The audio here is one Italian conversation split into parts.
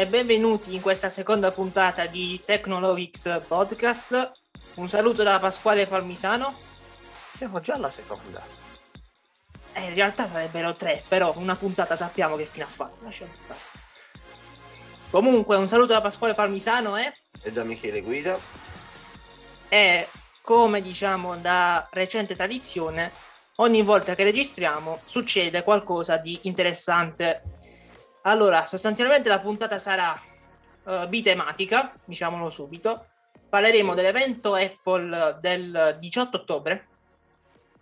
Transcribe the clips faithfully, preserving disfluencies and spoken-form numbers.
e benvenuti in questa seconda puntata di Technologics Podcast. Un saluto da Pasquale Palmisano. Siamo già alla seconda. Eh, in realtà sarebbero tre, però una puntata sappiamo che fine ha fatto. Lasciamo stare. Comunque, un saluto da Pasquale Palmisano eh? e da Michele Guida. E come diciamo da recente tradizione, ogni volta che registriamo succede qualcosa di interessante. Allora, sostanzialmente la puntata sarà uh, bitematica, diciamolo subito. Parleremo dell'evento Apple del diciotto ottobre.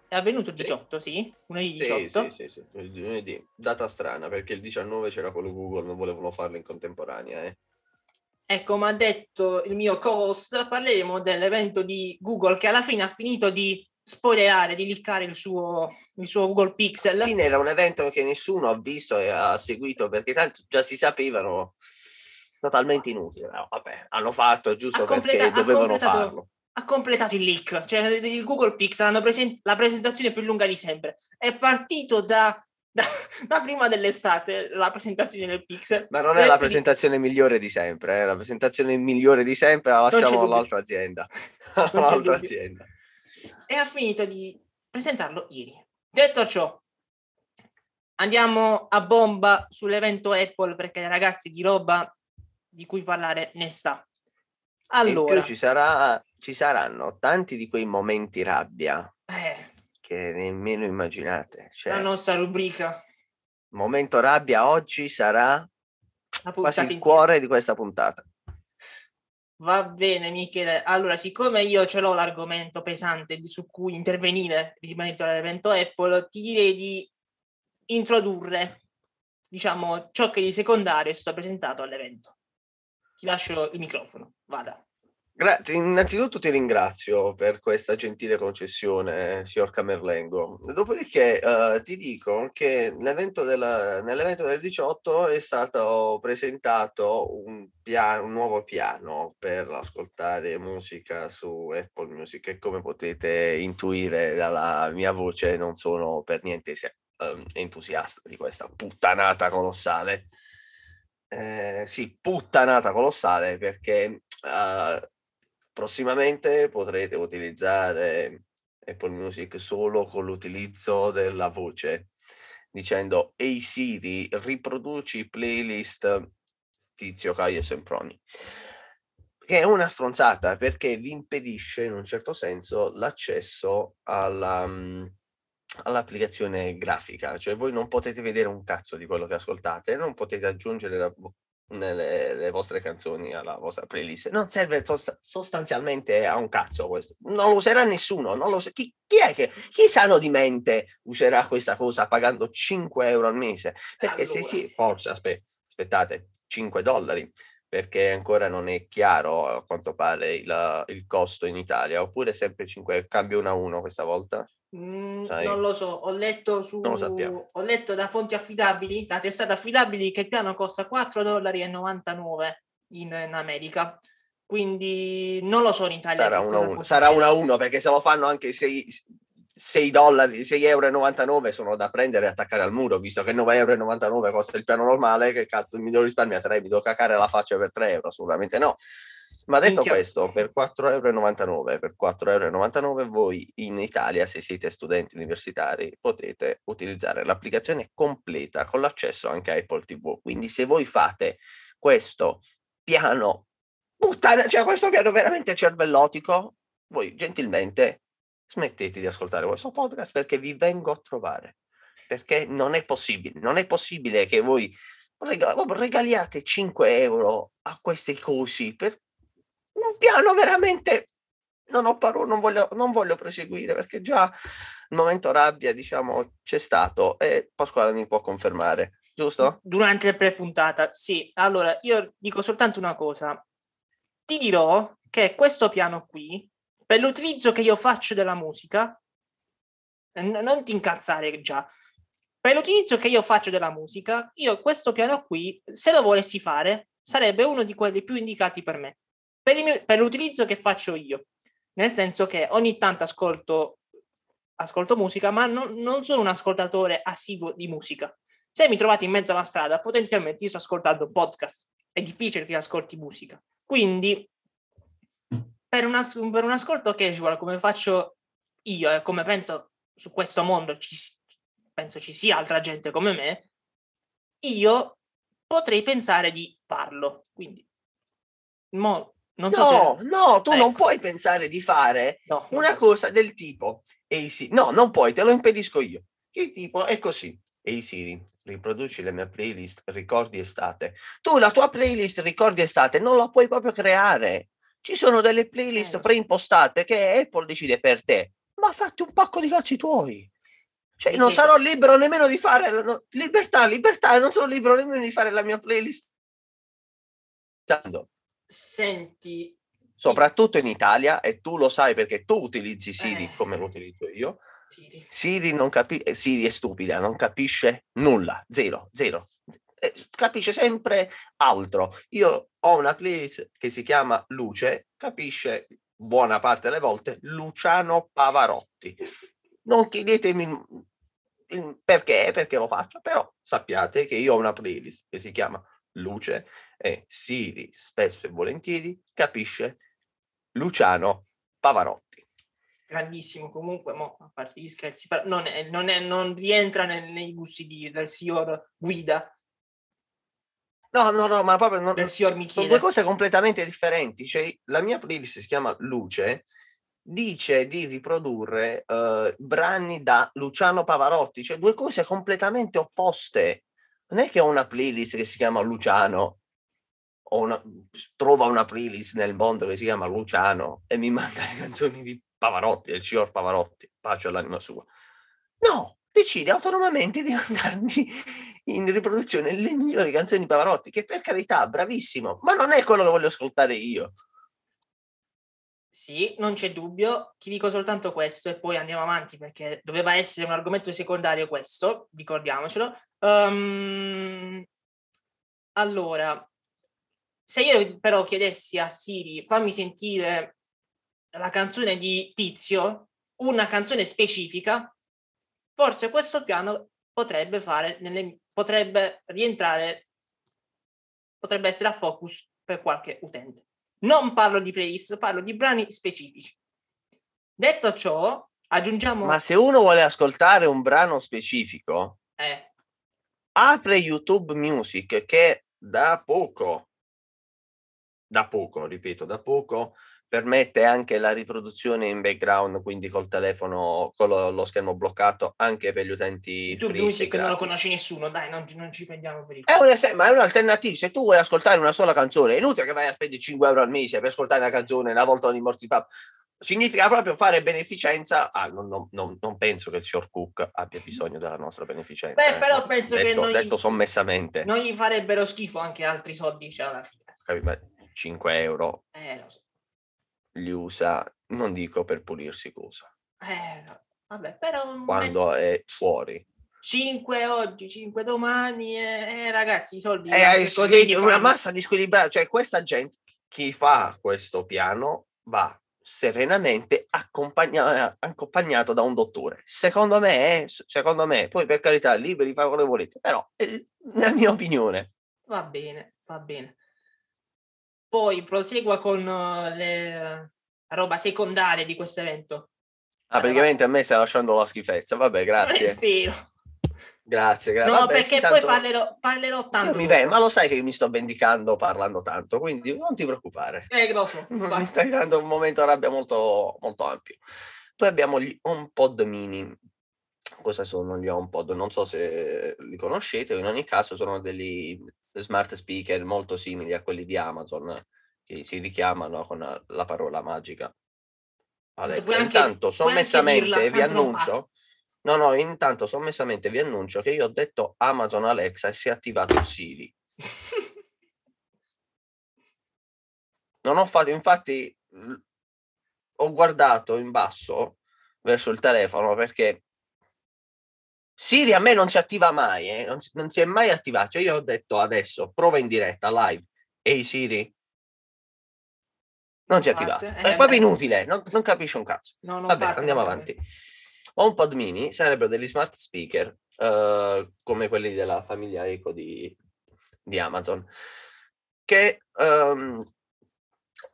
È avvenuto il diciotto, sì? sì? Lunedì diciotto? Sì, sì, sì, sì. Lunedì. Data strana, perché il diciannove c'era quello Google, non volevano farlo in contemporanea, eh. Ecco, mi ha detto il mio co-host, parleremo dell'evento di Google che alla fine ha finito di spoilerare, di leakare il suo, il suo Google Pixel. Alla fine era un evento che nessuno ha visto e ha seguito, perché tanto già si sapevano, totalmente inutile. No, vabbè, hanno fatto giusto completa- perché dovevano farlo. Ha completato il leak, cioè il Google Pixel, hanno present- la presentazione più lunga di sempre. È partito da, da, da prima dell'estate, la presentazione del Pixel. Ma non è la presentazione finito. migliore di sempre, eh? La presentazione migliore di sempre la lasciamo all'altra azienda. all'altra azienda. E ha finito di presentarlo ieri. Detto ciò, andiamo a bomba sull'evento Apple, perché ragazzi di roba di cui parlare ne sta. Allora, in più ci sarà... Ci saranno tanti di quei momenti rabbia eh, che nemmeno immaginate. Cioè, la nostra rubrica Momento Rabbia oggi sarà quasi il cuore di questa puntata. Va bene, Michele. Allora, siccome io ce l'ho l'argomento pesante su cui intervenire rimanendo all'evento Apple, ti direi di introdurre, diciamo, ciò che di secondario è stato presentato all'evento. Ti lascio il microfono, vada. Grazie, innanzitutto ti ringrazio per questa gentile concessione, signor Camerlengo. Dopodiché uh, ti dico che l'evento della, nell'evento del diciotto è stato presentato un, piano, un nuovo piano per ascoltare musica su Apple Music e, come potete intuire dalla mia voce, non sono per niente se- um, entusiasta di questa puttanata colossale. Eh, sì, puttanata colossale perché... Uh, prossimamente potrete utilizzare Apple Music solo con l'utilizzo della voce, dicendo "Ehi Siri, riproduci playlist Tizio, Caio e Semproni", che è una stronzata perché vi impedisce in un certo senso l'accesso alla, um, all'applicazione grafica, cioè voi non potete vedere un cazzo di quello che ascoltate, non potete aggiungere la nelle le vostre canzoni alla vostra playlist, non serve sost- sostanzialmente a un cazzo questo, non lo userà nessuno, non lo se- chi, chi è che chi sano di mente userà questa cosa pagando cinque euro al mese, perché allora. se si forse aspe- aspettate cinque dollari, perché ancora non è chiaro a quanto pare il, il costo in Italia, oppure sempre cinque, cambio una a uno questa volta. Mm, non lo so, ho letto su ho letto da fonti affidabili, da testate affidabili, che il piano costa quattro virgola novantanove dollari in, in America, quindi non lo so in Italia. Sarà uno sarà uno a uno, perché se lo fanno anche sei dollari, sei virgola novantanove euro sono da prendere e attaccare al muro, visto che nove virgola novantanove euro costa il piano normale, che cazzo mi devo risparmiare tre, mi devo cacare la faccia per tre euro, assolutamente no. Ma detto Minchia. questo, per quattro virgola novantanove euro, per quattro virgola novantanove euro voi in Italia, se siete studenti universitari, potete utilizzare l'applicazione completa con l'accesso anche a Apple ti vu. Quindi se voi fate questo piano puttana, cioè questo piano veramente cervellotico, voi gentilmente smettete di ascoltare questo podcast, perché vi vengo a trovare. Perché non è possibile, non è possibile che voi regaliate cinque euro a questi cosi per un piano veramente, non ho parole, non voglio, non voglio proseguire, perché già il momento rabbia, diciamo, c'è stato, e Pasquale mi può confermare, giusto? Durante la pre-puntata, sì. Allora, io dico soltanto una cosa. Ti dirò che questo piano qui, per l'utilizzo che io faccio della musica, n- non ti incazzare già, per l'utilizzo che io faccio della musica, io questo piano qui, se lo volessi fare, sarebbe uno di quelli più indicati per me. Per, il mio, per l'utilizzo che faccio io, nel senso che ogni tanto ascolto, ascolto musica, ma non, non sono un ascoltatore assiduo di musica. Se mi trovate in mezzo alla strada, potenzialmente io sto ascoltando podcast, è difficile che ascolti musica. Quindi per un, as- per un ascolto casual, come faccio io e eh, come penso su questo mondo, ci si- penso ci sia altra gente come me, io potrei pensare di farlo. Quindi mo- non so no, se... no, tu ecco. non puoi pensare di fare no, una posso. cosa del tipo Ehi Siri, no, non puoi, te lo impedisco io. Che tipo è così: Ehi Siri, riproduci la mia playlist ricordi estate. Tu la tua playlist ricordi estate non la puoi proprio creare. Ci sono delle playlist eh, preimpostate che Apple decide per te, ma fatti un pacco di cazzi tuoi. Cioè, non sì. sarò libero nemmeno di fare no, libertà, libertà, non sono libero nemmeno di fare la mia playlist. Senti, soprattutto in Italia, e tu lo sai perché tu utilizzi Siri eh. come lo utilizzo io. Siri, Siri non capisce, Siri è stupida, non capisce nulla, zero, zero, capisce sempre altro. Io ho una playlist che si chiama Luce, capisce buona parte delle volte Luciano Pavarotti. Non chiedetemi perché, perché lo faccio, però sappiate che io ho una playlist che si chiama Luce e Siri spesso e volentieri capisce Luciano Pavarotti. Grandissimo, comunque, mo, a parte gli scherzi, però non, è, non, è, non rientra nel, nei gusti di, del signor Guida. No, no, no, ma proprio non, del signor Michele. Sono due cose completamente differenti. Cioè, la mia playlist si chiama Luce, dice di riprodurre eh, brani da Luciano Pavarotti, cioè due cose completamente opposte. Non è che ho una playlist che si chiama Luciano, o una, trova una playlist nel mondo che si chiama Luciano e mi manda le canzoni di Pavarotti, del signor Pavarotti, pace all'anima sua. No, decide autonomamente di mandarmi in riproduzione le migliori canzoni di Pavarotti, che per carità, bravissimo, ma non è quello che voglio ascoltare io. Sì, non c'è dubbio, ti dico soltanto questo e poi andiamo avanti perché doveva essere un argomento secondario questo, ricordiamocelo. Um, allora, se io però chiedessi a Siri fammi sentire la canzone di Tizio, una canzone specifica, forse questo piano potrebbe fare, nelle, potrebbe rientrare, potrebbe essere a focus per qualche utente. Non parlo di playlist, parlo di brani specifici. Detto ciò, aggiungiamo... Ma se uno vuole ascoltare un brano specifico, eh. apre YouTube Music, che da poco, da poco, ripeto, da poco, permette anche la riproduzione in background, quindi col telefono, con lo, lo schermo bloccato, anche per gli utenti YouTube free. YouTube Music non lo conosce nessuno, dai, non, non ci prendiamo per il è un, ma è un'alternativa. Se tu vuoi ascoltare una sola canzone, è inutile che vai a spendere cinque euro al mese per ascoltare una canzone una volta ogni morti pap. Significa proprio fare beneficenza. Ah, non, non, non, non penso che il signor Cook abbia bisogno della nostra beneficenza. Beh, eh. però penso detto, che non detto gli, sommessamente. Non gli farebbero schifo anche altri soldi, cioè alla fine. Capito? cinque euro. Eh, lo so. Li usa, non dico per pulirsi cosa. Eh, vabbè, però quando è fuori. cinque oggi, cinque domani, eh, eh, ragazzi, i soldi... Eh, eh, così sì, una massa di squilibrata. Cioè, questa gente, chi fa questo piano, va serenamente accompagna- accompagnato da un dottore. Secondo me, eh, secondo me, poi per carità, liberi, fare quello che volete, però è la mia opinione. Va bene, va bene. Poi prosegua con uh, le uh, roba secondaria di questo evento. Ah, praticamente a me stai lasciando la schifezza. Vabbè, grazie. Non è vero. Grazie, grazie. No, vabbè, perché sì, tanto... poi parlerò, parlerò tanto. Mi ve, ma lo sai che io mi sto vendicando parlando tanto, quindi non ti preoccupare. È grosso. Mi stai dando un momento rabbia molto, molto ampio. Poi abbiamo gli HomePod mini. Cosa sono gli HomePod? Non so se li conoscete, in ogni caso sono degli smart speaker molto simili a quelli di Amazon che si richiamano con la parola magica Alexa. Intanto sommessamente vi annuncio no no intanto sommessamente vi annuncio che io ho detto Amazon Alexa e si è attivato Siri. Non ho fatto, infatti ho guardato in basso verso il telefono perché Siri a me non si attiva mai, eh? non, si, non si è mai attivato. Cioè io ho detto adesso, prova in diretta, live, ehi Siri, non si è attivato. Eh, è proprio beh. inutile, non, non capisce un cazzo. No, non Vabbè, parte, andiamo avanti. HomePod mini sarebbero degli smart speaker, uh, come quelli della famiglia Echo di, di Amazon. che um,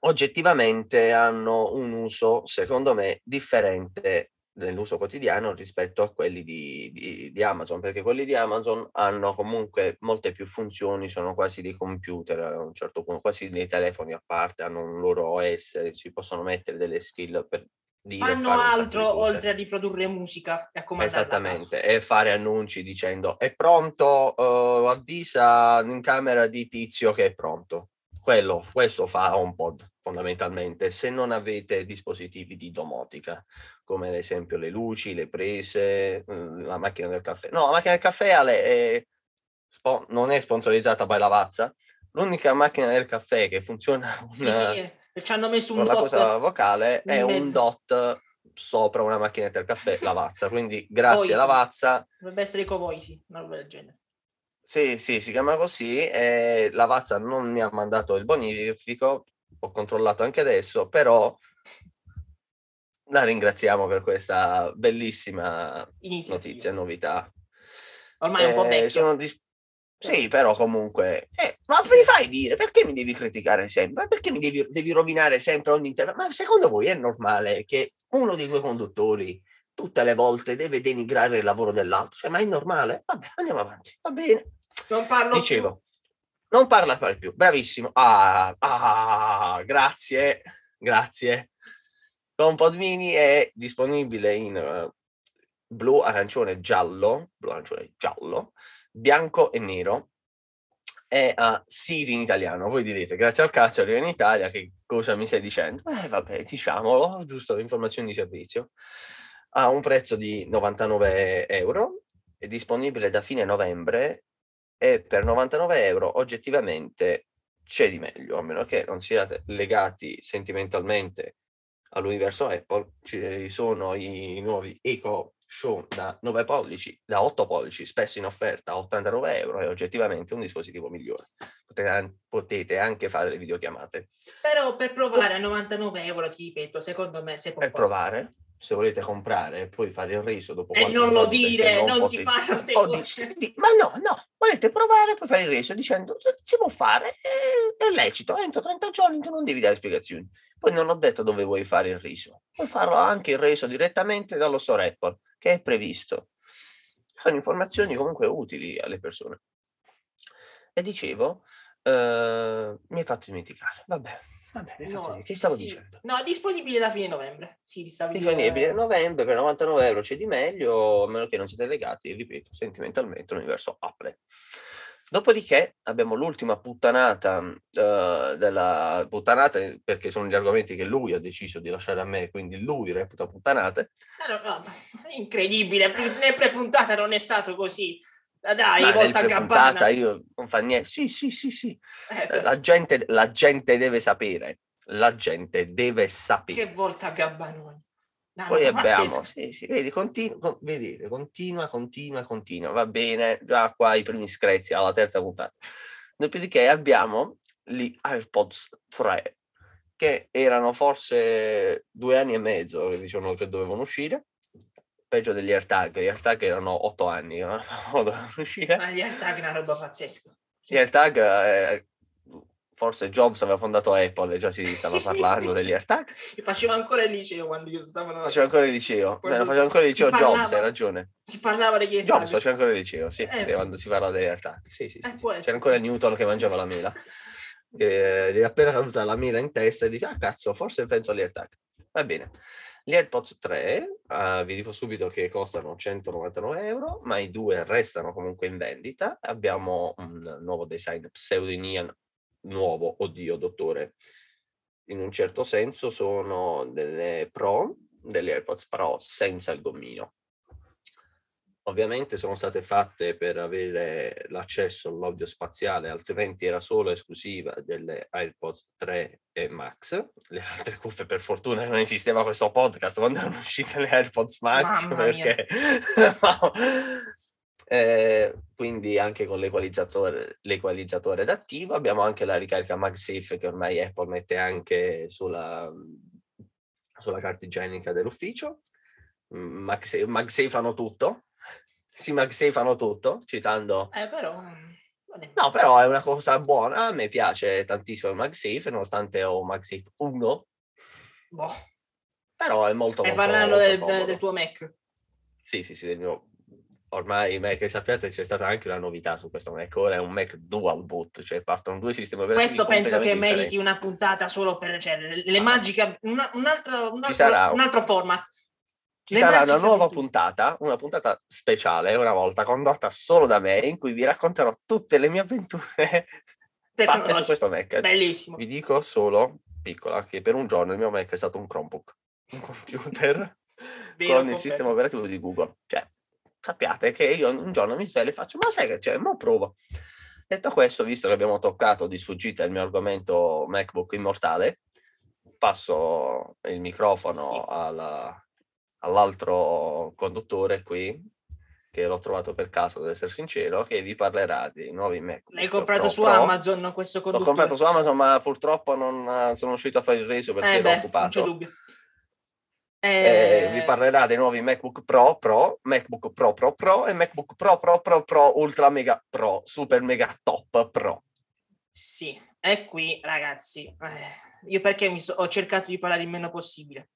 oggettivamente hanno un uso, secondo me, differente nell'uso quotidiano rispetto a quelli di, di, di Amazon, perché quelli di Amazon hanno comunque molte più funzioni, sono quasi dei computer a un certo punto, quasi dei telefoni a parte, hanno un loro O S, si possono mettere delle skill per dire, fanno altro oltre a riprodurre musica e a comandare. Esattamente, e fare annunci dicendo è pronto, uh, avvisa in camera di tizio che è pronto. Quello, questo fa HomePod fondamentalmente, se non avete dispositivi di domotica, come ad esempio le luci, le prese, la macchina del caffè. No, la macchina del caffè Ale, è, non è sponsorizzata by Lavazza, l'unica macchina del caffè che funziona una, sì, sì, ci hanno messo un dot, cosa vocale è mezzo, un dot sopra una macchinetta del caffè Lavazza, quindi grazie Lavazza. Dovrebbe essere Eco Voice, una roba del genere. Sì, sì, si chiama così, e Lavazza non mi ha mandato il bonifico, ho controllato anche adesso, però la ringraziamo per questa bellissima Inizio notizia, io. novità. Ormai è eh, un po' vecchio. Sono dis- sì, però comunque... Eh, ma mi fai dire, perché mi devi criticare sempre? Perché mi devi, devi rovinare sempre ogni intervento? Ma secondo voi è normale che uno dei due conduttori tutte le volte deve denigrare il lavoro dell'altro? Cioè, ma è normale? Vabbè, andiamo avanti, va bene. Non parlo Dicevo, più. Non parla più. Bravissimo. Ah, ah, grazie, grazie. HomePod mini è disponibile in uh, blu, arancione, giallo, blu, arancione, giallo, bianco e nero. È a Siri in italiano. Voi direte, grazie al cazzo arriva in Italia, che cosa mi stai dicendo? Eh, vabbè, diciamolo, giusto, informazioni di servizio. Ha un prezzo di novantanove euro, è disponibile da fine novembre e per novantanove euro oggettivamente c'è di meglio, a meno che non siate legati sentimentalmente all'universo Apple. Ci sono i nuovi Echo Show da nove pollici, da otto pollici, spesso in offerta a ottantanove euro, è oggettivamente un dispositivo migliore. Potete anche fare le videochiamate. Però per provare a novantanove euro, ti ripeto, secondo me se può Per fare. provare... se volete comprare e poi fare il riso dopo e non lo dire, non, non si fa queste cose. Di, ma no, no, volete provare e poi fare il riso dicendo si può fare, è, è lecito, entro trenta giorni tu non devi dare spiegazioni. Poi non ho detto dove vuoi fare il riso, puoi farlo anche il riso direttamente dallo store Apple, che è previsto. Sono informazioni comunque utili alle persone. E dicevo, eh, mi hai fatto dimenticare, vabbè. Vabbè, no, che stavo sì. dicendo? No, è disponibile da fine novembre. Sì, disponibile da novembre per novantanove euro, c'è di meglio, a meno che non siete legati, ripeto, sentimentalmente all'universo Apple. Dopodiché abbiamo l'ultima puttanata uh, della puttanata, perché sono gli argomenti che lui ha deciso di lasciare a me, quindi lui reputa puttanate. No, no, no, è incredibile, né pre-puntata non è stato così. Dai, dai, volta a campana. Io non fa niente. Sì, sì, sì, sì. Eh, la, gente, la gente deve sapere. La gente deve sapere. Che volta a gabbanoni. No, Poi no, abbiamo, sì, sì, vedi, continu- con- vedete, continua, continua, continua. Va bene, già qua i primi screzi alla terza puntata. Dopodiché abbiamo gli AirPods tre, che erano forse due anni e mezzo che dicevano che dovevano uscire. Peggio degli AirTag, gli AirTag erano otto anni, non dovevano uscire. Ma gli AirTag è una roba pazzesca. Gli AirTag, eh, forse Jobs aveva fondato Apple e già si stava parlando degli AirTag. Faceva ancora il liceo quando io stavo... Faceva ancora il liceo, quando... no, faceva ancora il liceo parlava... Jobs, hai ragione. Si parlava degli AirTag. Jobs faceva ancora il liceo, sì, eh, quando sì. si parlava degli AirTag. Sì, sì, sì, eh, sì. C'era ancora Newton che mangiava la mela. E gli è appena caduta la mela in testa e dice, ah cazzo, forse penso agli AirTag. Va bene. Gli AirPods tre, uh, vi dico subito che costano centonovantanove euro, ma i due restano comunque in vendita. Abbiamo un nuovo design pseudo-neon, nuovo, oddio dottore, in un certo senso sono delle Pro, delle AirPods Pro senza il gommino. Ovviamente sono state fatte per avere l'accesso all'audio spaziale, altrimenti era solo esclusiva delle AirPods tre e Max. Le altre cuffie, per fortuna, non esisteva questo podcast quando erano uscite le AirPods Max. Mamma perché... no. eh, quindi anche con l'equalizzatore, l'equalizzatore adattivo. Abbiamo anche la ricarica MagSafe che ormai Apple mette anche sulla, sulla carta igienica dell'ufficio. MagSafe, MagSafe fanno tutto. Si MagSafe fanno tutto, citando eh, però, No, però è una cosa buona, a me piace tantissimo il MagSafe, nonostante ho un MagSafe uno. Boh. Però è molto buono. E parlando del, del tuo Mac. Sì, sì, sì, del mio... Ormai, che sappiate, c'è stata anche una novità su questo Mac. Ora è un Mac dual boot, cioè partono due sistemi operativi. Questo penso che meriti differenti. Una puntata solo per, cioè, le ah. magiche, una, un, altro, un, altro, un altro format. Ci le sarà una nuova tu. puntata, una puntata speciale, una volta condotta solo da me, in cui vi racconterò tutte le mie avventure fatte su questo Mac. Bellissimo. Vi dico solo, piccola, che per un giorno il mio Mac è stato un Chromebook, un computer Vero, con il sistema operativo di Google. Cioè, sappiate che io un giorno mi sveglio e faccio, ma sai che c'è, ma provo. Detto questo, visto che abbiamo toccato di sfuggita il mio argomento MacBook immortale, passo il microfono sì. alla, all'altro conduttore qui, che l'ho trovato per caso, devo essere sincero, che vi parlerà dei nuovi MacBook. L'hai comprato Pro, su Pro. Amazon, no, questo conduttore? L'ho comprato su Amazon, ma purtroppo non sono riuscito a fare il reso perché eh beh, ero occupato. Non c'è dubbio. Eh... Eh, vi parlerà dei nuovi MacBook Pro Pro, MacBook Pro Pro Pro e MacBook Pro Pro Pro Pro Ultra Mega Pro Super Mega Top Pro. Sì, è qui ragazzi. Eh, io perché mi so, ho cercato di parlare il meno possibile.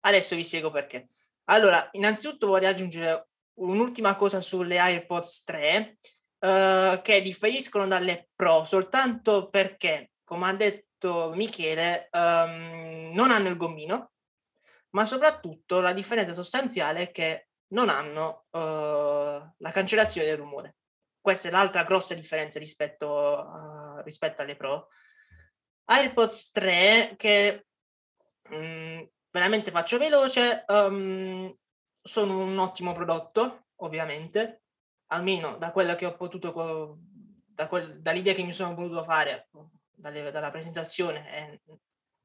Adesso vi spiego perché. Allora, innanzitutto vorrei aggiungere un'ultima cosa sulle AirPods tre eh, che differiscono dalle Pro soltanto perché, come ha detto Michele, ehm, non hanno il gommino. Ma soprattutto la differenza sostanziale è che non hanno uh, la cancellazione del rumore. Questa è l'altra grossa differenza rispetto, uh, rispetto alle Pro. AirPods tre, che um, veramente faccio veloce, um, sono un ottimo prodotto, ovviamente, almeno da quella che ho potuto, da quel, dall'idea che mi sono voluto fare, dalle, dalla presentazione e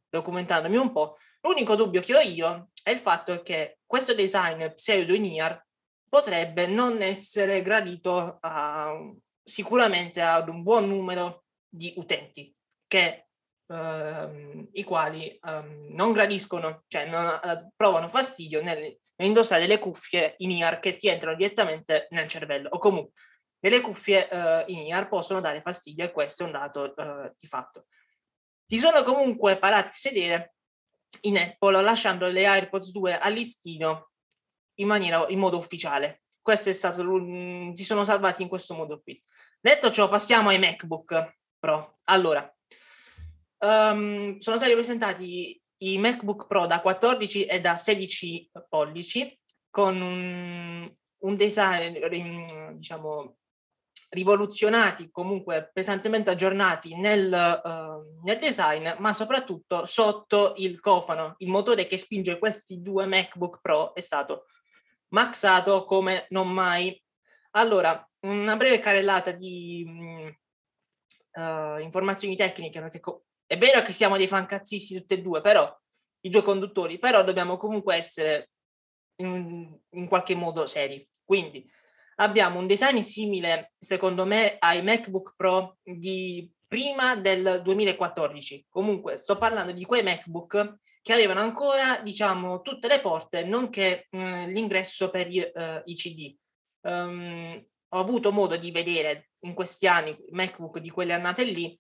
documentandomi un po'. L'unico dubbio che ho io è il fatto che questo design pseudo-in-ear potrebbe non essere gradito a, sicuramente ad un buon numero di utenti, che, ehm, i quali ehm, non gradiscono, cioè non, provano fastidio nell'indossare delle cuffie in-ear che ti entrano direttamente nel cervello, o comunque delle cuffie eh, in-ear possono dare fastidio e questo è un dato eh, di fatto. Ti sono comunque parati a sedere in Apple lasciando le AirPods due a listino in maniera, in modo ufficiale. Questo è stato, si sono salvati in questo modo qui. Detto ciò, passiamo ai MacBook Pro. Allora, um, sono stati presentati i MacBook Pro da quattordici e da sedici pollici con un, un design, diciamo, rivoluzionati, comunque pesantemente aggiornati nel, uh, nel design, ma soprattutto sotto il cofano. Il motore che spinge questi due MacBook Pro è stato maxato come non mai. Allora, una breve carrellata di uh, informazioni tecniche, perché co- è vero che siamo dei fancazzisti tutti e due, però, i due conduttori, però dobbiamo comunque essere in, in qualche modo seri. Quindi, abbiamo un design simile, secondo me, ai MacBook Pro di prima del duemilaquattordici. Comunque, sto parlando di quei MacBook che avevano ancora, diciamo, tutte le porte, nonché mh, l'ingresso per i, uh, i C D. Um, ho avuto modo di vedere in questi anni MacBook di quelle annate lì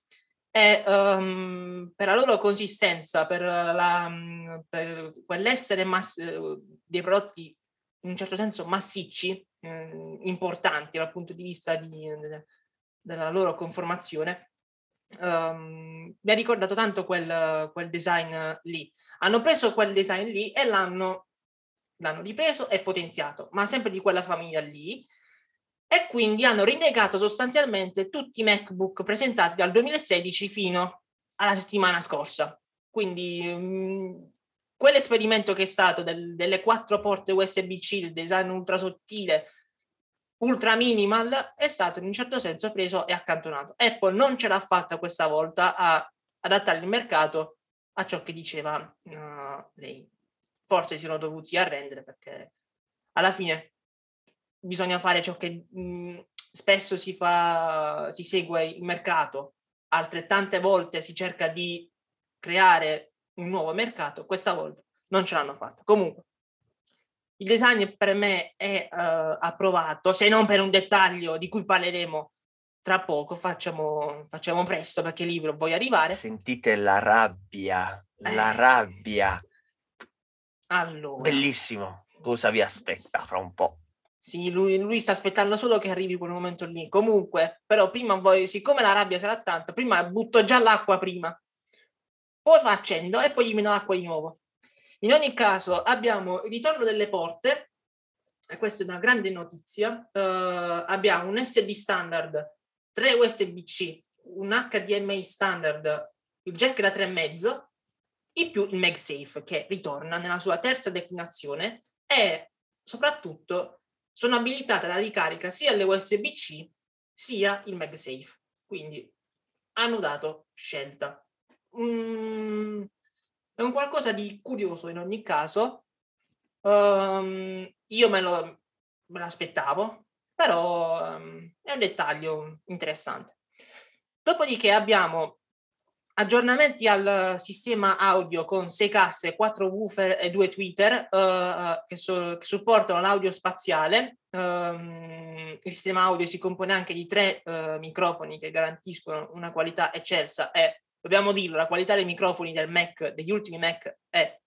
e um, per la loro consistenza, per, la, per quell'essere mass- dei prodotti in un certo senso massicci, importanti dal punto di vista di, de, della loro conformazione, um, mi ha ricordato tanto quel, quel design lì. Hanno preso quel design lì e l'hanno, l'hanno ripreso e potenziato, ma sempre di quella famiglia lì, e quindi hanno rinegato sostanzialmente tutti i MacBook presentati dal duemilasedici fino alla settimana scorsa. Quindi um, quell'esperimento che è stato del, delle quattro porte U S B C, il design ultra sottile, ultra minimal, è stato in un certo senso preso e accantonato. Apple non ce l'ha fatta questa volta a adattare il mercato a ciò che diceva uh, lei. Forse si sono dovuti arrendere perché alla fine bisogna fare ciò che mh, spesso si fa, si segue il mercato, altrettante volte si cerca di creare un nuovo mercato, questa volta non ce l'hanno fatta. Comunque, il design per me è uh, approvato, se non per un dettaglio di cui parleremo tra poco, facciamo, facciamo presto perché lì voglio arrivare. Sentite la rabbia, la eh. rabbia. Allora. Bellissimo, cosa vi aspetta fra un po'. Sì, lui, lui sta aspettando solo che arrivi quel momento lì. Comunque, però prima voi, siccome la rabbia sarà tanta, prima butto già l'acqua prima, poi fa accendo e poi gli metto l'acqua di nuovo. In ogni caso abbiamo il ritorno delle porte, e questa è una grande notizia, uh, abbiamo un S D standard, tre U S B C, un H D M I standard, il jack da tre virgola cinque, in più il MagSafe che ritorna nella sua terza declinazione e soprattutto sono abilitate alla ricarica sia le U S B C sia il MagSafe, quindi hanno dato scelta. Mm, è un qualcosa di curioso in ogni caso, um, io me lo me l'aspettavo, però um, è un dettaglio interessante. Dopodiché abbiamo aggiornamenti al sistema audio con sei casse, quattro woofer e due tweeter uh, che, so, che supportano l'audio spaziale. Um, il sistema audio si compone anche di tre uh, microfoni che garantiscono una qualità eccelsa e, dobbiamo dirlo, la qualità dei microfoni del Mac, degli ultimi Mac è,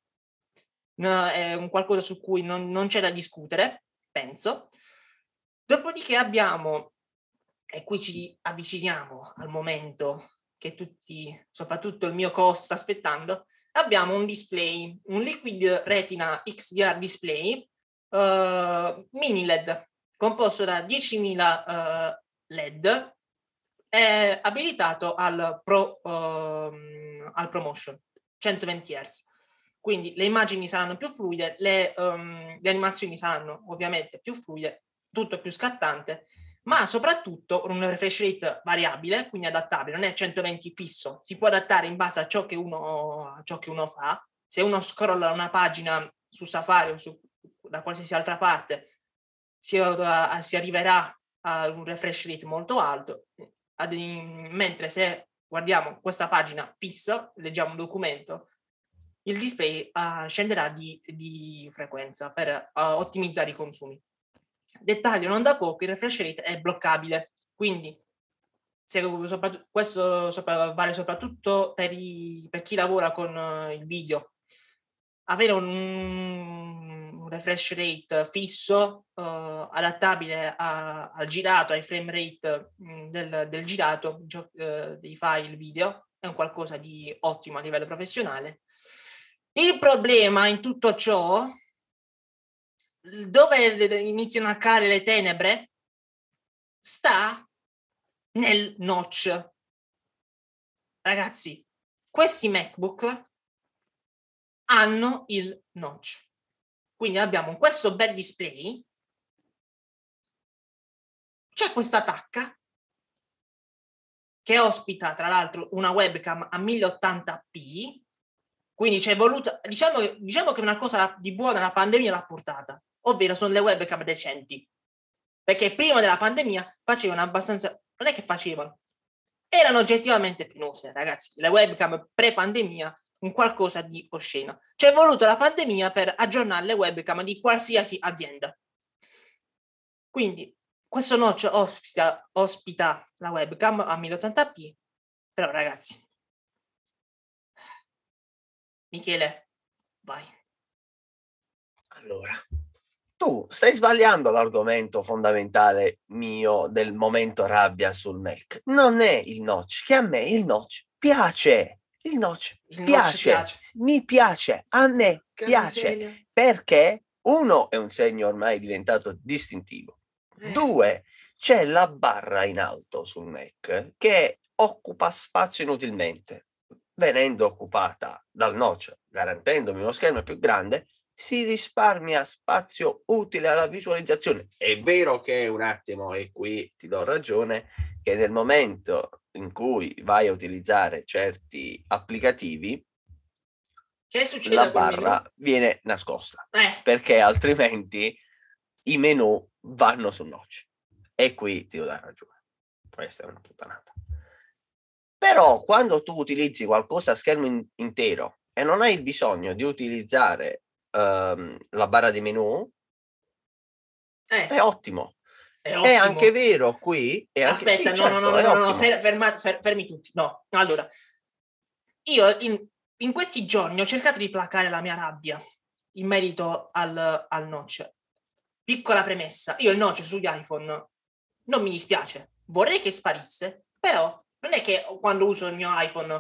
no, è un qualcosa su cui non, non c'è da discutere, penso. Dopodiché abbiamo, e qui ci avviciniamo al momento che tutti, soprattutto il mio costo, sta aspettando, abbiamo un display, un Liquid Retina X D R display uh, mini L E D, composto da diecimila uh, L E D, è abilitato al, pro, uh, al ProMotion, centoventi hertz. Quindi le immagini saranno più fluide, le, um, le animazioni saranno ovviamente più fluide, tutto più scattante, ma soprattutto un refresh rate variabile, quindi adattabile, non è centoventi fisso, si può adattare in base a ciò che uno, a ciò che uno fa. Se uno scrolla una pagina su Safari o su, da qualsiasi altra parte, si, uh, si arriverà a un refresh rate molto alto, ad, in, mentre se guardiamo questa pagina fissa, leggiamo un documento, il display uh, scenderà di, di frequenza per uh, ottimizzare i consumi. Dettaglio non da poco, il refresh rate è bloccabile, quindi se, soprattutto, questo sopra, vale soprattutto per, i, per chi lavora con uh, il video. Avere un, un refresh rate fisso, uh, adattabile a, al girato, ai frame rate mh, del, del girato, gio- uh, dei file video, è un qualcosa di ottimo a livello professionale. Il problema in tutto ciò, dove iniziano a calare le tenebre, sta nel notch. Ragazzi, questi MacBook hanno il notch. Quindi abbiamo questo bel display, c'è questa tacca che ospita tra l'altro una webcam a mille ottanta p, quindi c'è voluta, diciamo, diciamo che una cosa di buona la pandemia l'ha portata, ovvero sono le webcam decenti, perché prima della pandemia facevano abbastanza, non è che facevano, erano oggettivamente penose, ragazzi, le webcam pre-pandemia, un qualcosa di osceno. C'è voluta la pandemia per aggiornare le webcam di qualsiasi azienda. Quindi questo notch ospita, ospita la webcam a mille ottanta p, però ragazzi, Michele, vai. Allora, tu stai sbagliando l'argomento fondamentale mio del momento rabbia sul Mac. Non è il notch, che a me il notch piace. Il notch il piace. piace, mi piace, a me che piace. Miseria. Perché uno, è un segno ormai diventato distintivo. Eh. Due, c'è la barra in alto sul Mac che occupa spazio inutilmente. Venendo occupata dal notch, garantendomi uno schermo più grande, si risparmia spazio utile alla visualizzazione. È vero che un attimo, e qui ti do ragione, che nel momento in cui vai a utilizzare certi applicativi, che succede, la barra viene nascosta, eh. perché altrimenti i menu vanno sul notch. E qui ti do la ragione. Questa è una puttanata. Però quando tu utilizzi qualcosa a schermo in- intero e non hai bisogno di utilizzare um, la barra di menu, eh. è ottimo. È, è anche vero qui? È anche... Aspetta, sì, no, certo, no, no, no, no, no, fermate, fer, fermi tutti. No, allora, io in, in questi giorni ho cercato di placare la mia rabbia in merito al, al notch. Piccola premessa, io il notch sugli iPhone non mi dispiace, vorrei che sparisse, però non è che quando uso il mio iPhone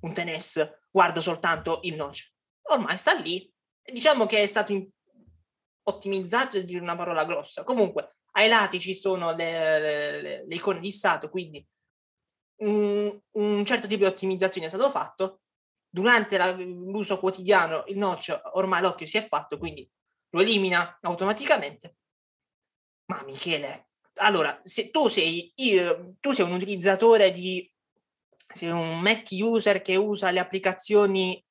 un X S guardo soltanto il notch. Ormai sta lì, diciamo che è stato in, ottimizzato, è dire una parola grossa, comunque... Ai lati ci sono le, le, le, le icone di stato, quindi un, un certo tipo di ottimizzazione è stato fatto. Durante la, l'uso quotidiano il notch ormai l'occhio si è fatto, quindi lo elimina automaticamente. Ma Michele, allora, se tu sei, io, tu sei un utilizzatore di... sei un Mac user che usa le applicazioni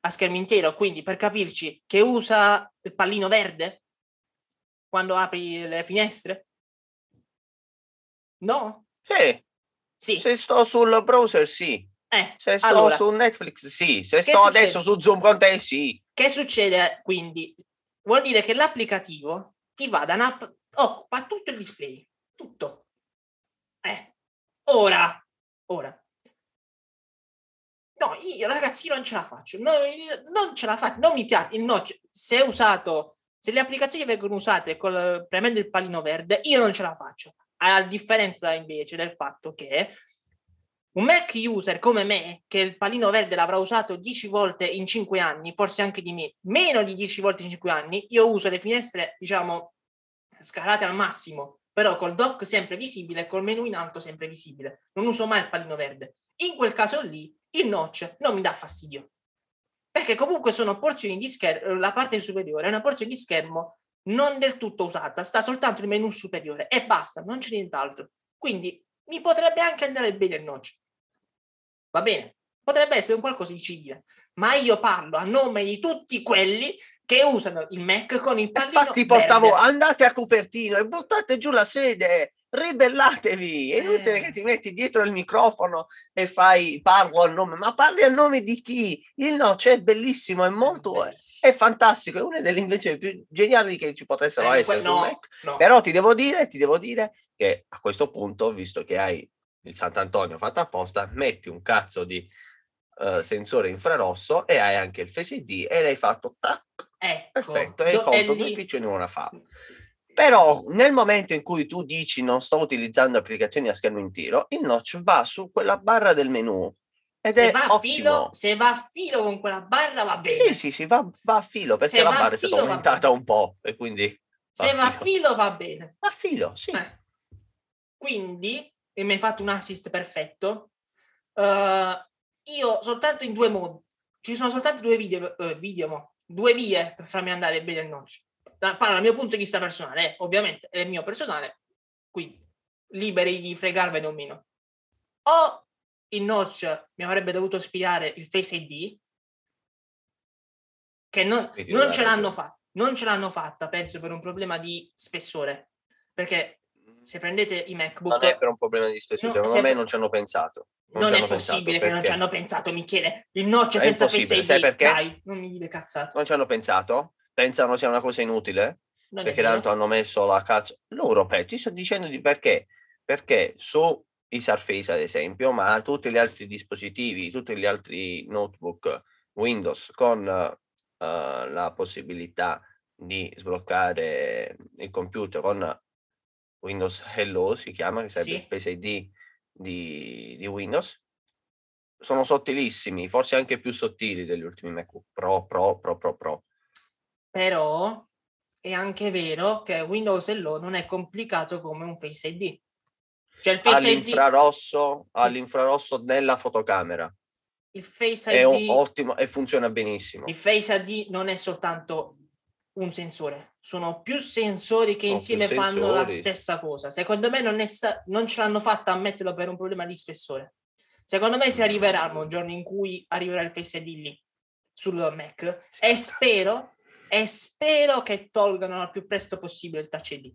a schermo intero, quindi per capirci, che usa il pallino verde quando apri le finestre? No? Sì. Sì. Se sto sul browser, sì. Eh, Se sto allora, su Netflix, sì. Se sto succede? adesso su Zoom con te, sì. Che succede quindi? Vuol dire che l'applicativo ti va da un'app, occupa tutto il display. Tutto. Eh. Ora. Ora. No, io ragazzi, io non ce la faccio. No, non ce la faccio. Non mi piace. Il notch, se è usato... Se le applicazioni vengono usate col, premendo il pallino verde, io non ce la faccio. A differenza invece del fatto che un Mac user come me, che il pallino verde l'avrà usato dieci volte in cinque anni, forse anche di me, meno di dieci volte in cinque anni, io uso le finestre, diciamo, scalate al massimo, però col dock sempre visibile e col menu in alto sempre visibile. Non uso mai il pallino verde. In quel caso lì, il notch non mi dà fastidio. Perché comunque sono porzioni di schermo, la parte superiore è una porzione di schermo non del tutto usata, sta soltanto il menu superiore e basta, non c'è nient'altro. Quindi mi potrebbe anche andare bene il notch. Va bene, potrebbe essere un qualcosa di civile, ma io parlo a nome di tutti quelli che usano il Mac con il pallino verde. Infatti portavo, andate a Cupertino e buttate giù la sede, ribellatevi, è inutile eh. che ti metti dietro il microfono e fai parlo al nome, ma parli al nome di chi? Il notch è bellissimo, è molto bellissimo. È fantastico, è una delle invenzioni più geniali che ci potessero eh, essere, no, Mac. No. Però ti devo dire, ti devo dire che a questo punto, visto che hai il Sant'Antonio fatto apposta, metti un cazzo di uh, sensore infrarosso e hai anche il Face I D e l'hai fatto tac, ecco, perfetto, e hai colto due piccioni in una fava. Però nel momento in cui tu dici non sto utilizzando applicazioni a schermo intero, il notch va su quella barra del menu ed se è va ottimo. Filo, se va a filo con quella barra va bene. Sì, sì, sì, va, va a filo, perché se la barra è stata aumentata un po' e quindi... Va se a va a filo va bene. Va a filo, sì. Eh. Quindi, e mi hai fatto un assist perfetto, uh, io soltanto in due modi, ci sono soltanto due video, uh, video mo, due vie per farmi andare bene il notch. Parlo dal mio punto di vista personale, eh, ovviamente è il mio personale, quindi liberi di fregarvene o meno. O il notch mi avrebbe dovuto ispirare il Face I D, che non, non ce l'hanno fatta, non ce l'hanno fatta, penso per un problema di spessore, perché se prendete i MacBook... Non è per un problema di spessore, no, secondo se... me non ci hanno pensato. Non, non è possibile che non ci hanno pensato, Michele, il notch è senza Face I D, sai perché? Dai, non mi dire cazzate. Non ci hanno pensato? Pensano sia una cosa inutile, non perché tanto hanno messo la cazzo... Loro, Pet, ti sto dicendo di perché. Perché su i Surface, ad esempio, ma tutti gli altri dispositivi, tutti gli altri notebook Windows, con uh, la possibilità di sbloccare il computer con Windows Hello, si chiama, che sarebbe sì. il Face I D di, di Windows, sono sottilissimi, forse anche più sottili degli ultimi MacBook Pro, Pro, Pro, Pro, Pro. Però è anche vero che Windows Hello non è complicato come un Face I D. Cioè il Face all'infrarosso, I D... all'infrarosso della fotocamera. Il Face I D... È un ottimo e funziona benissimo. Il Face I D non è soltanto un sensore. Sono più sensori che insieme fanno la stessa cosa. Secondo me non, è sta... non ce l'hanno fatta a metterlo per un problema di spessore. Secondo me si arriverà un giorno in cui arriverà il Face I D lì, sul Mac. Sì. E spero... e spero che tolgano al più presto possibile il Touch I D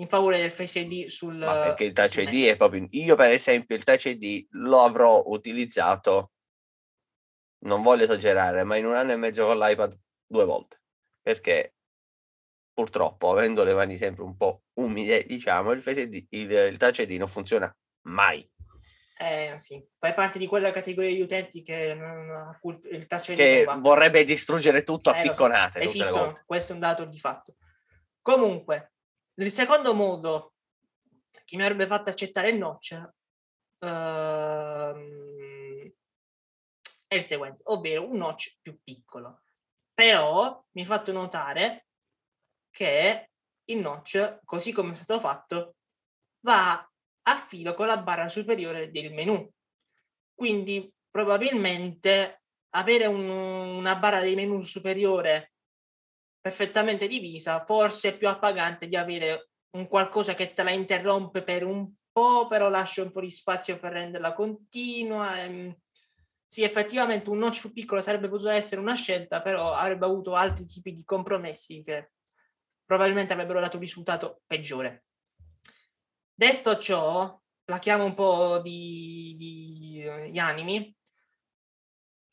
in favore del Face I D sul... Ma perché il Touch I D è proprio... Io per esempio il Touch I D lo avrò utilizzato, non voglio esagerare, ma in un anno e mezzo con l'iPad due volte, perché purtroppo avendo le mani sempre un po' umide, diciamo, il, face I D, il, il Touch I D non funziona mai. Eh sì, fai parte di quella categoria di utenti che non, il Touch I D che vorrebbe distruggere tutto a eh, picconate. So. Esistono, questo è un dato di fatto. Comunque, il secondo modo che mi avrebbe fatto accettare il notch uh, è il seguente, ovvero un notch più piccolo. Però mi ha fatto notare che il notch, così come è stato fatto, va a filo con la barra superiore del menu. Quindi probabilmente avere un, una barra dei menu superiore perfettamente divisa forse è più appagante di avere un qualcosa che te la interrompe per un po', però lascia un po' di spazio per renderla continua. Ehm. Sì, effettivamente un notch più piccolo sarebbe potuto essere una scelta, però avrebbe avuto altri tipi di compromessi che probabilmente avrebbero dato un risultato peggiore. Detto ciò, la chiamo un po' di, di, di animi.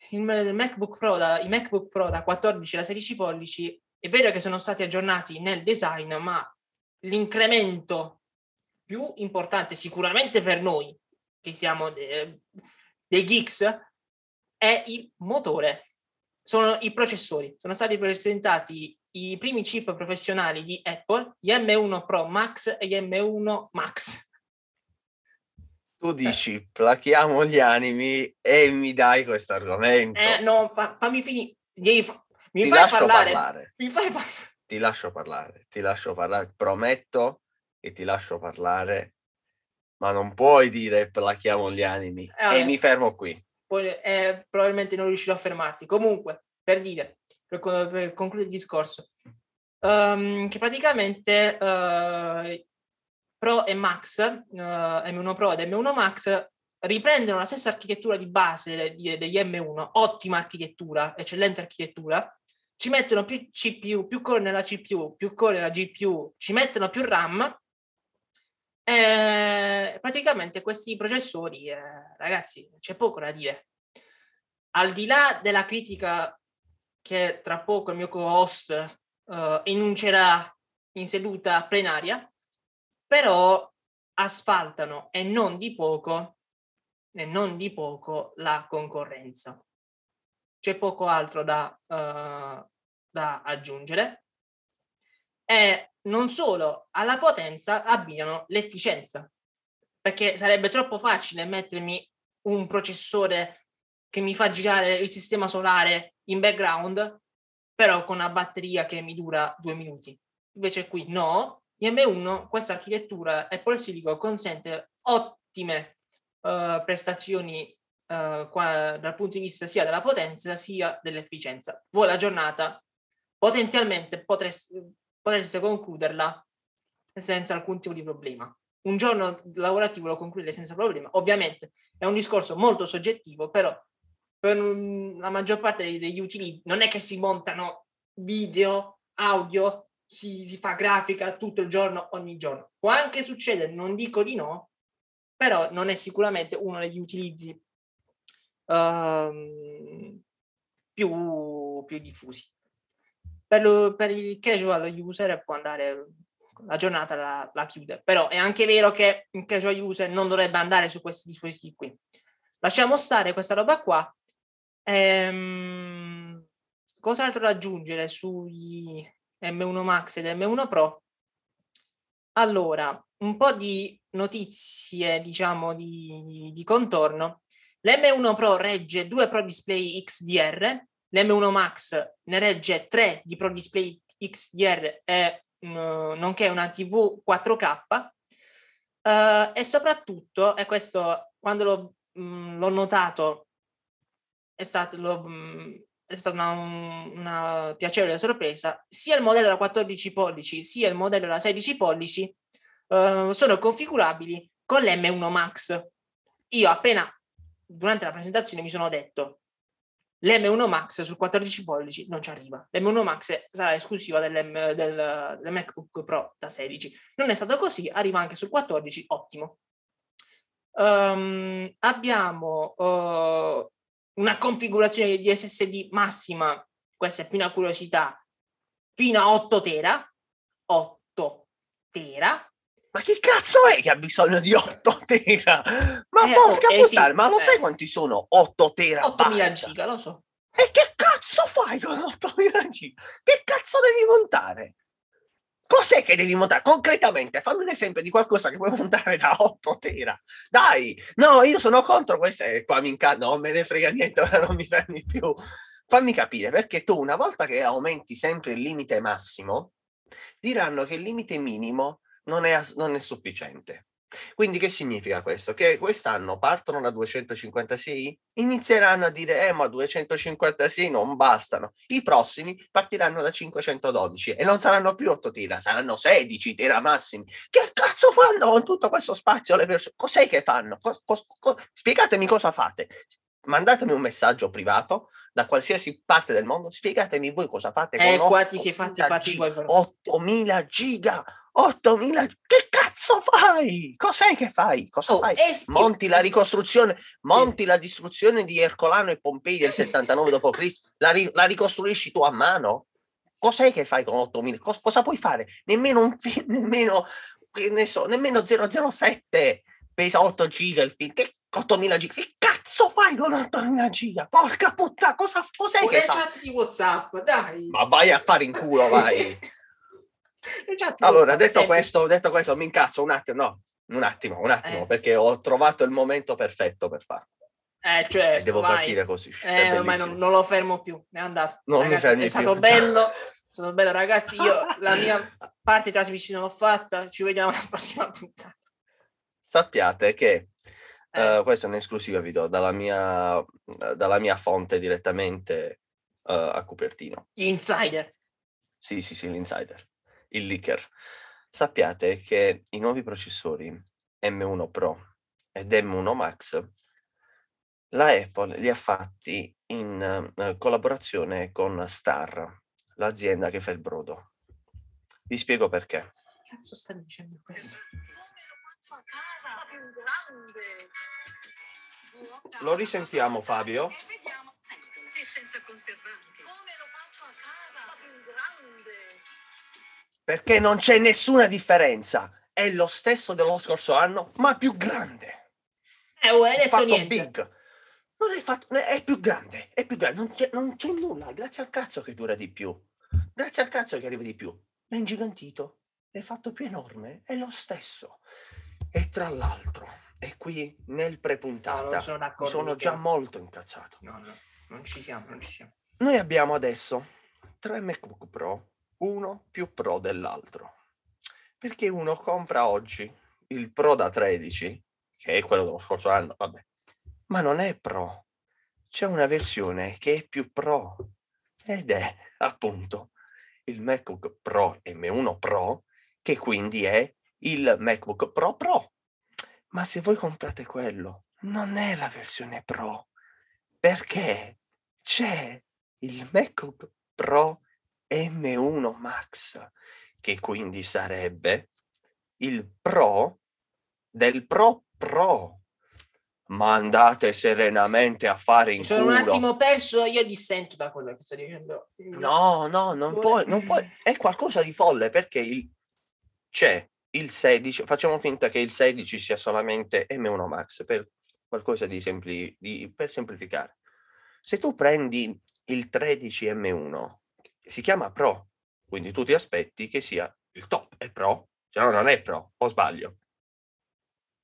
Il MacBook Pro da, I MacBook Pro da quattordici a sedici pollici è vero che sono stati aggiornati nel design, ma l'incremento più importante sicuramente per noi, che siamo de, dei geeks, è il motore, sono i processori. Sono stati presentati i primi chip professionali di Apple, gli M uno Pro Max e gli M uno Max. Tu dici, eh. plachiamo gli animi e mi dai questo argomento. Eh, no, fa, fammi finire. Mi ti fai lascio parlare. parlare. Mi fai parlare. Ti lascio parlare, ti lascio parlare. Prometto che ti lascio parlare, ma non puoi dire plachiamo gli animi. Eh, e mi fermo qui. Poi, eh, probabilmente non riuscirò a fermarti. Comunque, per dire... per concludere il discorso, um, che praticamente uh, Pro e Max, uh, M uno Pro ed M uno Max, riprendono la stessa architettura di base degli, degli M uno, ottima architettura, eccellente architettura, ci mettono più C P U, più core nella C P U, più core nella G P U, ci mettono più RAM, e praticamente questi processori, eh, ragazzi, c'è poco da dire. Al di là della critica che tra poco il mio co-host uh, enuncerà in seduta plenaria, però asfaltano e non di poco, e non di poco la concorrenza. C'è poco altro da, uh, da aggiungere. E non solo, alla potenza abbinano l'efficienza, perché sarebbe troppo facile mettermi un processore che mi fa girare il sistema solare in background, però con una batteria che mi dura due minuti. Invece qui no, M uno, questa architettura Apple Silicon consente ottime uh, prestazioni uh, qua, dal punto di vista sia della potenza sia dell'efficienza. Voi la giornata potenzialmente potreste, potreste concluderla senza alcun tipo di problema. Un giorno lavorativo lo concludere senza problema. Ovviamente è un discorso molto soggettivo, però per la maggior parte degli, degli utili non è che si montano video, audio, si, si fa grafica tutto il giorno, ogni giorno. Può anche succedere, non dico di no, però non è sicuramente uno degli utilizzi um, più, più diffusi. Per, lo, per il casual user può andare, la giornata la, la chiude, però è anche vero che il casual user non dovrebbe andare su questi dispositivi qui. Lasciamo stare questa roba qua. Ehm, cos'altro da aggiungere sugli M uno Max ed M uno Pro? Allora, un po' di notizie, diciamo, di, di contorno. L'M uno Pro regge due Pro Display X D R, l'M uno Max ne regge tre di Pro Display X D R, e, mh, nonché una tivù quattro K. Uh, e soprattutto, e questo quando l'ho, mh, l'ho notato, è stata, è stata una, una piacevole sorpresa, sia il modello da quattordici pollici sia il modello da sedici pollici eh, sono configurabili con l'M uno Max. Io appena durante la presentazione mi sono detto, l'M uno Max sul quattordici pollici non ci arriva, l'M uno Max sarà esclusiva del, del MacBook Pro da sedici. Non è stato così, arriva anche sul quattordici, ottimo. Um, abbiamo uh, una configurazione di S S D massima, questa è più una curiosità, fino a otto tera, otto tera. Ma che cazzo è che ha bisogno di otto tera? Ma eh, porca eh, puttana, sì, ma lo eh. sai quanti sono otto tera? ottomila giga, lo so. E che cazzo fai con ottomila giga? Che cazzo devi montare? Cos'è che devi montare? Concretamente, fammi un esempio di qualcosa che puoi montare da otto tera. Dai! No, io sono contro questa e qua mi inca... No, me ne frega niente, ora non mi fermi più. Fammi capire, perché tu una volta che aumenti sempre il limite massimo, diranno che il limite minimo non è, non è sufficiente. Quindi che significa questo? Che quest'anno partono da duecentocinquantasei, inizieranno a dire eh ma duecentocinquantasei non bastano, i prossimi partiranno da cinquecentododici e non saranno più otto tera, saranno sedici tera massimi. Che cazzo fanno con tutto questo spazio le persone? Cos'è che fanno? Cos- cos- cos- spiegatemi cosa fate. Mandatemi un messaggio privato da qualsiasi parte del mondo, spiegatemi voi cosa fate con eh, qua ti sei fatti fatti ottomila giga, ottomila, che cazzo fai? Cos'è che fai? Cosa oh, fai? Espi- monti la ricostruzione, monti eh. la distruzione di Ercolano e Pompei del settantanove dopo Cristo, la, ri- la ricostruisci tu a mano? Cos'è che fai con ottomila? Cos- cosa puoi fare? Nemmeno un film, nemmeno che ne so, nemmeno zero zero sette pesa otto giga il film, che ottomila giga, che cazzo fai con ottomila giga? Porca puttana, cosa cos'è che fa? Una chat di WhatsApp, dai. Ma vai a fare in culo, vai. Allora, detto questo, detto questo, mi incazzo un attimo, no, un attimo, un attimo, eh. perché ho trovato il momento perfetto per farlo. Eh, cioè, e devo vai. partire così. Eh, ormai non, non lo fermo più, è andato. Non Ragazzi, mi fermi è più. Stato bello. Sono bello, ragazzi, io la mia parte trasmissione l'ho fatta, ci vediamo alla prossima puntata. Sappiate che eh. uh, questa è un'esclusiva, vi do dalla mia, dalla mia fonte direttamente uh, a Cupertino. Insider. Sì, sì, sì, l'insider, il leaker. Sappiate che i nuovi processori emme uno Pro ed emme uno Max, la Apple li ha fatti in uh, collaborazione con Star, l'azienda che fa il brodo. Vi spiego perché. Che cazzo sta dicendo questo? Casa più grande. Lo risentiamo, Fabio? E vediamo. E senza conservanti. Come lo faccio a casa più grande? Perché non c'è nessuna differenza. È lo stesso dello scorso anno, ma più grande. Eh, non hai detto fatto niente. Big. Non hai fatto, è più grande, è più grande. Non c'è, non c'è nulla. Grazie al cazzo che dura di più. Grazie al cazzo che arriva di più. L'è ingigantito. L'hai fatto più enorme. È lo stesso. E tra l'altro, e qui nel prepuntata, no, sono, sono già molto incazzato. No, no, non ci siamo, non ci siamo. Noi abbiamo adesso tre MacBook Pro, uno più Pro dell'altro. Perché uno compra oggi il Pro da tredici, che è quello dello scorso anno, vabbè, ma non è Pro. C'è una versione che è più Pro, ed è appunto il MacBook Pro emme uno Pro, che quindi è il MacBook Pro Pro. Ma se voi comprate quello, non è la versione Pro, perché c'è il MacBook Pro emme uno Max, che quindi sarebbe il Pro del Pro Pro. Ma andate serenamente a fare in sono culo. Sono un attimo perso, io dissento da quello che sto dicendo. No, no, non puoi, non puoi. È qualcosa di folle, perché il... c'è il sedici, facciamo finta che il sedici sia solamente emme uno Max per qualcosa di, sempli, di per semplificare. Se tu prendi il tredici emme uno, si chiama Pro, quindi tu ti aspetti che sia il top, è Pro, se no non è Pro, o sbaglio?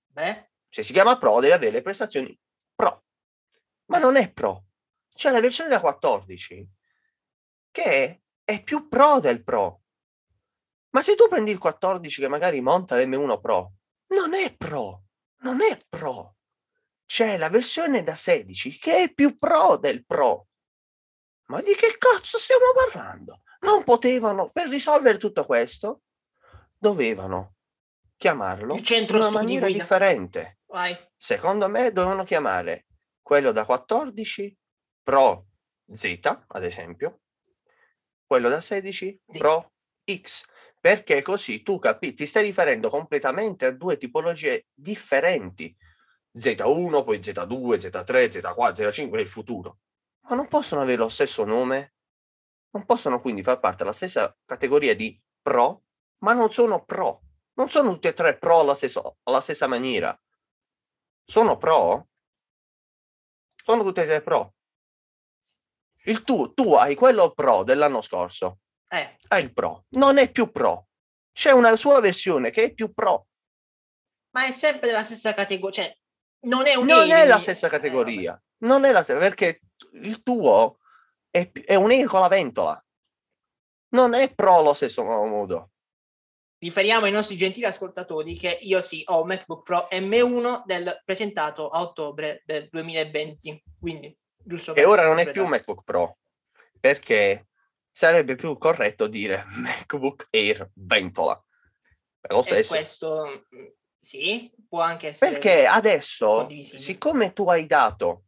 Beh, se si chiama Pro deve avere le prestazioni Pro, ma non è Pro. C'è la versione da quattordici che è, è più Pro del Pro. Ma se tu prendi il quattordici che magari monta l'emme uno Pro, non è Pro, non è Pro. C'è la versione da sedici che è più Pro del Pro. Ma di che cazzo stiamo parlando? Non potevano, per risolvere tutto questo, dovevano chiamarlo in una maniera guida. Differente. Vai. Secondo me dovevano chiamare quello da quattordici Pro Z, ad esempio, quello da sedici Z. Pro X. Perché così tu capi, ti stai riferendo completamente a due tipologie differenti. zeta uno, poi zeta due, zeta tre, zeta quattro, zeta cinque è il futuro. Ma non possono avere lo stesso nome? Non possono quindi far parte della stessa categoria di Pro, ma non sono Pro. non sono tutti e tre pro alla stessa, alla stessa maniera. Sono pro? Sono tutti e tre pro. Il tu, tu hai quello pro dell'anno scorso. Eh. Hai il pro. Non è più pro. C'è una sua versione che è più pro. Ma è sempre della stessa categoria. Cioè, non è un non è la stessa categoria. Eh, non è la stessa, perché il tuo è, è un air con la ventola. Non è pro allo stesso modo. Riferiamo ai nostri gentili ascoltatori che io sì ho un MacBook Pro M uno del presentato a ottobre del duemilaventi, quindi giusto. E ora non è più MacBook Pro, perché sarebbe più corretto dire MacBook Air ventola. Per lo stesso. E questo sì, può anche essere. Perché adesso, siccome tu hai dato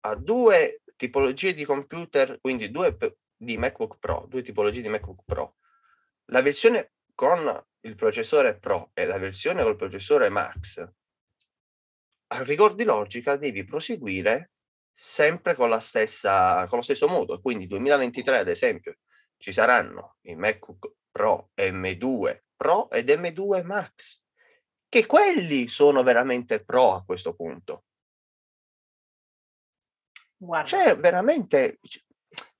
a due tipologie di computer, quindi due di MacBook Pro, due tipologie di MacBook Pro, la versione con il processore Pro e la versione col processore Max, a rigor di logica devi proseguire sempre con la stessa, con lo stesso modo. Quindi duemilaventitré, ad esempio, ci saranno i MacBook Pro M due Pro ed M due Max, che quelli sono veramente pro a questo punto. Guarda. C'è veramente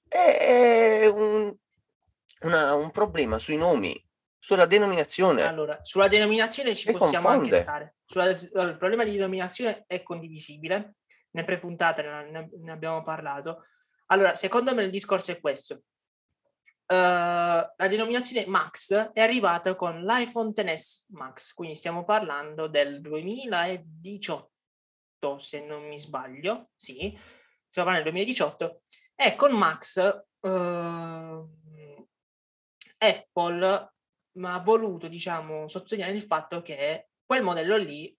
è, è un, una, un problema sui nomi. Sulla denominazione. Allora, sulla denominazione ci possiamo confonde. anche stare. Sulla, il problema di denominazione è condivisibile. Ne prepuntate, ne, ne abbiamo parlato. Allora, secondo me il discorso è questo. Uh, la denominazione Max è arrivata con l'iPhone X S Max. Quindi stiamo parlando del duemiladiciotto, se non mi sbaglio. Sì, stiamo parlando del duemiladiciotto. E con Max uh, Apple... ma ha voluto, diciamo, sottolineare il fatto che quel modello lì,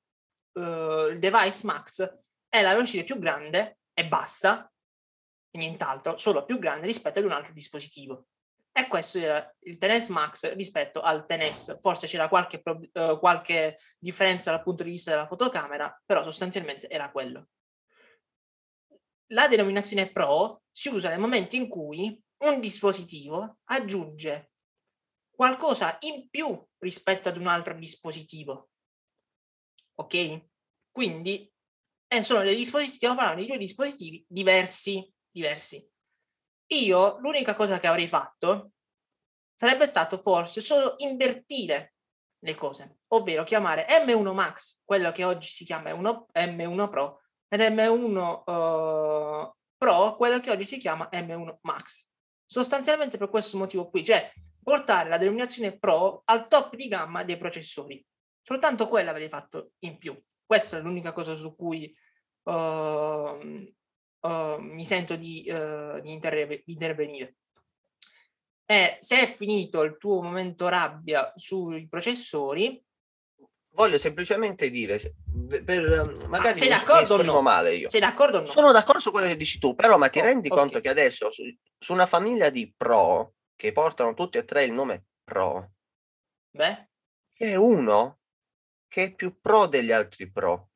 eh, il device Max, è la velocità più grande e basta, e nient'altro, solo più grande rispetto ad un altro dispositivo. E questo era il X S Max rispetto al X S. Forse c'era qualche, pro- eh, qualche differenza dal punto di vista della fotocamera, però sostanzialmente era quello. La denominazione Pro si usa nel momento in cui un dispositivo aggiunge qualcosa in più rispetto ad un altro dispositivo, ok? Quindi eh, sono dei dispositivi, stiamo parlando di due dispositivi diversi, diversi. Io l'unica cosa che avrei fatto sarebbe stato forse solo invertire le cose, ovvero chiamare M uno Max, quello che oggi si chiama M uno Pro, ed M uno uh, Pro, quello che oggi si chiama M uno Max. Sostanzialmente per questo motivo qui, cioè portare la denominazione Pro al top di gamma dei processori. Soltanto quella avrei fatto in più. Questa è l'unica cosa su cui uh, uh, mi sento di, uh, di, interve- di intervenire. E se è finito il tuo momento rabbia sui processori... Voglio semplicemente dire... Per, per, magari ah, sei d'accordo o no? Male io. Sei d'accordo o no? Sono d'accordo su quello che dici tu, però ma ti oh, rendi okay. conto che adesso su, su una famiglia di Pro... che portano tutti e tre il nome Pro, beh, c'è uno che è più pro degli altri pro.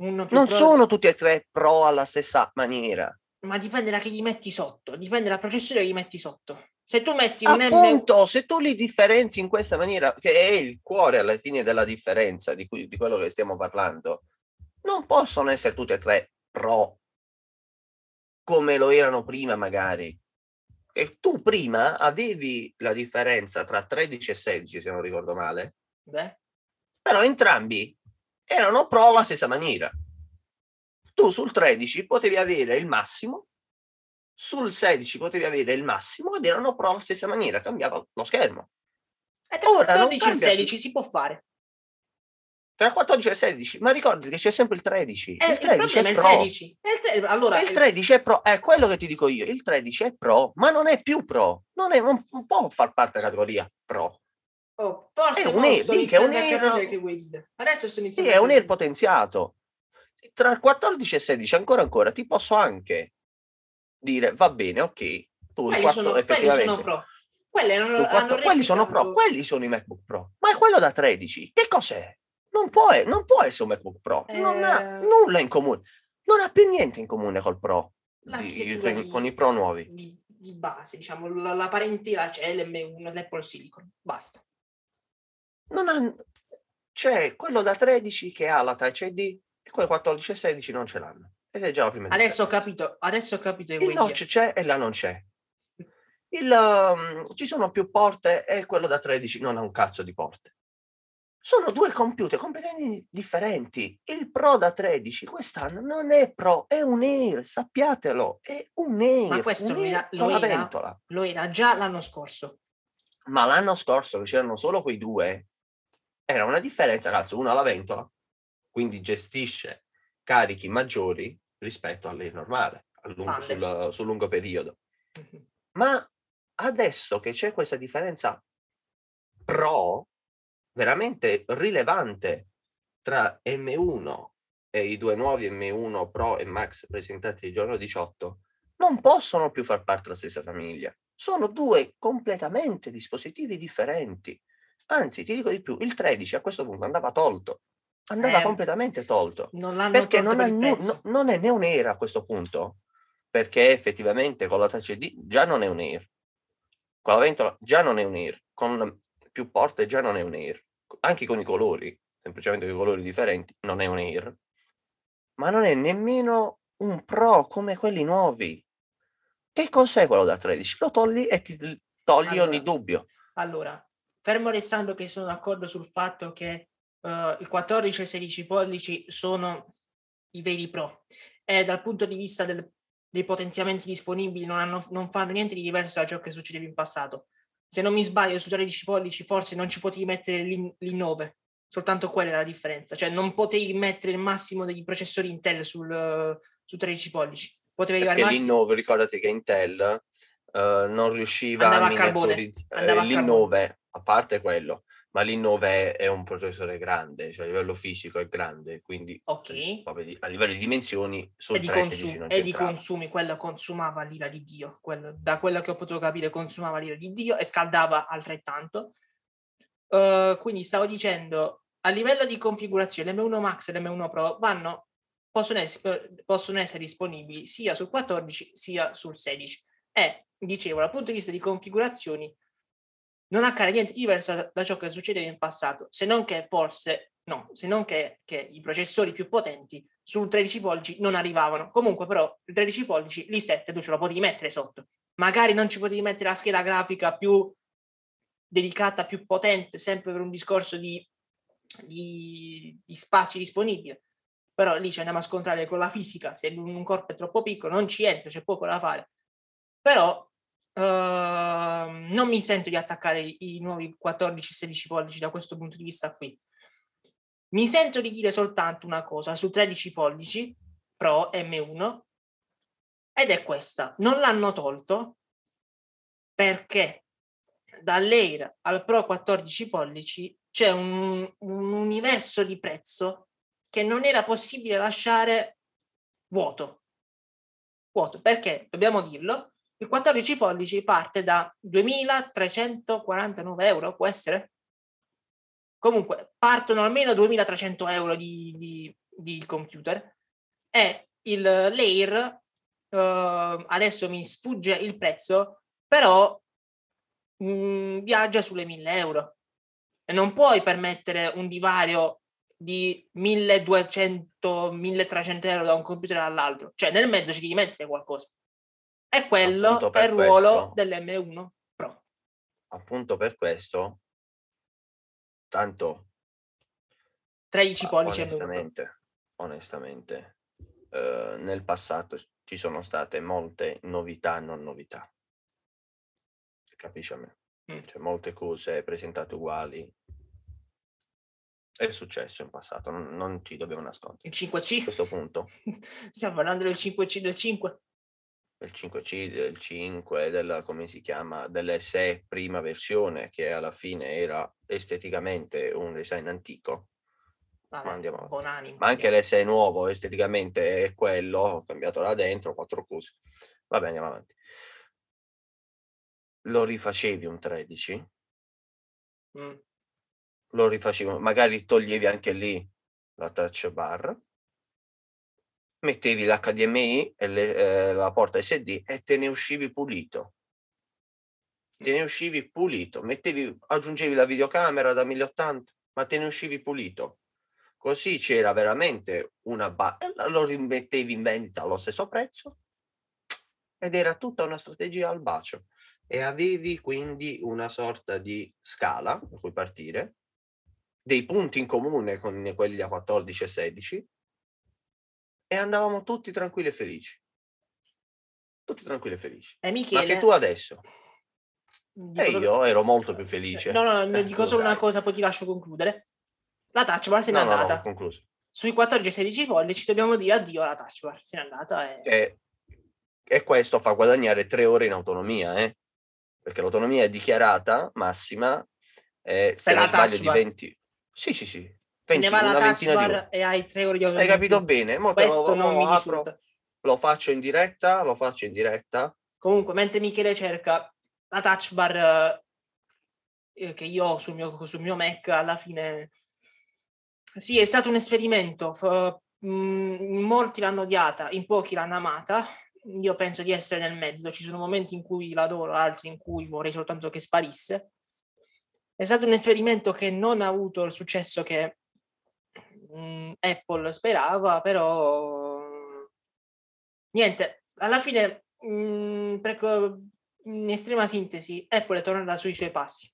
Uno più non pro sono di... tutti e tre pro alla stessa maniera. Ma dipende da che gli metti sotto, dipende dal processore che gli metti sotto. Se tu metti un Appunto, M... se tu li differenzi in questa maniera, che è il cuore alla fine della differenza di, cui, di quello che stiamo parlando, non possono essere tutti e tre pro come lo erano prima magari. E tu prima avevi la differenza tra tredici e sedici, se non ricordo male. Beh. Però entrambi erano pro alla stessa maniera. Tu sul tredici potevi avere il massimo, sul sedici potevi avere il massimo ed erano pro alla stessa maniera, cambiava lo schermo. E tra Ora quattordici e sedici più. Si può fare. Tra quattordici e sedici, ma ricordi che c'è sempre il tredici. Eh, il tredici è, è il pro. tredici. Il, te- allora, il tredici è pro, è quello che ti dico io. Il tredici è pro, ma non è più pro. Non, è, non può far parte della categoria pro. Oh, forse è un air, lì, che è un air. Che Adesso sto iniziando. Sì, è un air potenziato. Tra quattordici e sedici, ancora ancora, ti posso anche dire, va bene, ok. Tu quelli, quattro, sono, quelli sono pro. Quelli, non, quattro, quelli sono pro. Quelli sono i MacBook Pro. Ma è quello da tredici, che cos'è? Non può, non può essere un MacBook Pro, eh... non ha nulla in comune, non ha più niente in comune col Pro, di, con i Pro nuovi. Di, di base, diciamo, la, la parentela c'è l'M uno dell'Apple Silicon, basta. Non ha... C'è quello da tredici che ha la Touch I D e quello quattordici e sedici non ce l'hanno. Ed è già la prima adesso differenza. Ho capito, adesso ho capito. Il notch c'è e la non c'è. Il, um, ci sono più porte e quello da tredici non ha un cazzo di porte. Sono due computer completamente differenti. Il Pro da tredici quest'anno non è Pro, è un Air, sappiatelo, è un Air. Ma questo un Air lo, era, ventola. lo era già l'anno scorso. Ma l'anno scorso c'erano solo quei due. Era una differenza, cazzo, uno alla ventola, quindi gestisce carichi maggiori rispetto all'Air normale, a lungo, ah, sul, sul lungo periodo. Mm-hmm. Ma adesso che c'è questa differenza Pro veramente rilevante tra M uno e i due nuovi M uno Pro e Max presentati il giorno diciotto, non possono più far parte della stessa famiglia. Sono due completamente dispositivi differenti. Anzi, ti dico di più, il tredici a questo punto andava tolto. Andava eh, completamente tolto. Non l'hanno perché tolto non, per è, no, non è né un Air a questo punto, perché effettivamente con la Touch I D già non è un Air. Con la ventola già non è un Air. Con più porte già non è un Air. Anche con i colori, semplicemente con i colori differenti, non è un Air. Ma non è nemmeno un Pro come quelli nuovi. Che cos'è quello da tredici? Lo togli e ti togli allora, ogni dubbio. Allora, fermo restando che sono d'accordo sul fatto che uh, il quattordici e il sedici pollici sono i veri Pro. E dal punto di vista del, dei potenziamenti disponibili non, hanno, non fanno niente di diverso da ciò che succedeva in passato. Se non mi sbaglio, su tredici pollici forse non ci potevi mettere l'I nove, soltanto quella era la differenza, cioè non potevi mettere il massimo degli processori Intel sul, su tredici pollici. Potevi perché al massimo... l'I nove, ricordate che Intel uh, non riusciva andava a miniaturizzare eh, l'I nove, a parte quello, ma l'I nove è un processore grande, cioè a livello fisico è grande, quindi okay. A livello di dimensioni sono e di, consum- e di consumi, quello consumava l'ira di Dio, quello, da quello che ho potuto capire consumava l'ira di Dio e scaldava altrettanto. Uh, quindi stavo dicendo, a livello di configurazione l'M uno Max e l'M uno Pro vanno, possono, es- possono essere disponibili sia sul quattordici sia sul sedici e, dicevo, dal punto di vista di configurazioni non accade niente di diverso da ciò che succedeva in passato, se non che forse, no, se non che, che i processori più potenti sul tredici pollici non arrivavano. Comunque però il tredici pollici, l'I sette, tu ce lo potevi mettere sotto. Magari non ci potevi mettere la scheda grafica più delicata, più potente, sempre per un discorso di, di, di spazio disponibile. Però lì ci andiamo a scontrare con la fisica, se un corpo è troppo piccolo non ci entra, c'è poco da fare. Però... Uh, non mi sento di attaccare i, i nuovi quattordici sedici pollici da questo punto di vista qui. Mi sento di dire soltanto una cosa su tredici pollici Pro M uno ed è questa: non l'hanno tolto perché dall'Air al Pro quattordici pollici c'è un, un universo di prezzo che non era possibile lasciare vuoto, vuoto perché dobbiamo dirlo. Il quattordici pollici parte da duemilatrecentoquarantanove euro, può essere? Comunque, partono almeno duemilatrecento euro di, di, di computer. E il l'Air, eh, adesso mi sfugge il prezzo, però mh, viaggia sulle mille euro. E non puoi permettere un divario di milleduecento-milletrecento euro da un computer all'altro. Cioè, nel mezzo ci devi mettere qualcosa. E quello è il ruolo dell'M uno Pro. Appunto per questo, tanto tredici pollici onestamente, M uno Pro. Onestamente, eh, nel passato ci sono state molte novità, non novità. Capisci a me? Mm. Cioè, molte cose presentate uguali. È successo in passato, non, non ci dobbiamo nascondere. Il cinque C? A questo punto. Stiamo parlando del cinque C del cinque. Del cinque C, del cinque, della, come si chiama, dell'S E prima versione, che alla fine era esteticamente un design antico. Ah, ma, andiamo animo, ma anche l'S E nuovo esteticamente è quello, ho cambiato là dentro, quattro cose. Vabbè, andiamo avanti. Lo rifacevi un tredici? Mm. Lo rifacevi, magari toglievi anche lì la touch bar mettevi l'H D M I e le, eh, la porta S D e te ne uscivi pulito. Te ne uscivi pulito. Mettevi, aggiungevi la videocamera da mille ottanta, ma te ne uscivi pulito. Così c'era veramente una base, lo rimettevi in vendita allo stesso prezzo ed era tutta una strategia al bacio. E avevi quindi una sorta di scala da cui partire, dei punti in comune con quelli a quattordici e sedici, e andavamo tutti tranquilli e felici. Tutti tranquilli e felici. E Michele... Ma che tu adesso... Dico e solo... io ero molto più felice. No, no, no, eh, dico solo sai. una cosa, poi ti lascio concludere. La Touch Bar se n'è no, andata. No, no, concluso. Sui quattordici e sedici pollici dobbiamo dire addio alla Touch Bar, se n'è andata. E... E, e questo fa guadagnare tre ore in autonomia, eh? Perché l'autonomia è dichiarata massima, eh, se non sbaglio di venti. Sì, sì, sì. venti, se ne va la Touch Bar e hai tre ore di autonomia. Hai capito bene? Molto questo lo, non lo mi apro, risulta. Lo faccio in diretta, lo faccio in diretta. Comunque, mentre Michele cerca... La touch bar eh, che io ho sul mio, sul mio Mac, alla fine sì, è stato un esperimento. F- mh, molti l'hanno odiata, in pochi l'hanno amata. Io penso di essere nel mezzo. Ci sono momenti in cui l'adoro, altri in cui vorrei soltanto che sparisse. È stato un esperimento che non ha avuto il successo che mh, Apple sperava, però niente, alla fine mh, preco- in estrema sintesi, Apple tornerà sui suoi passi.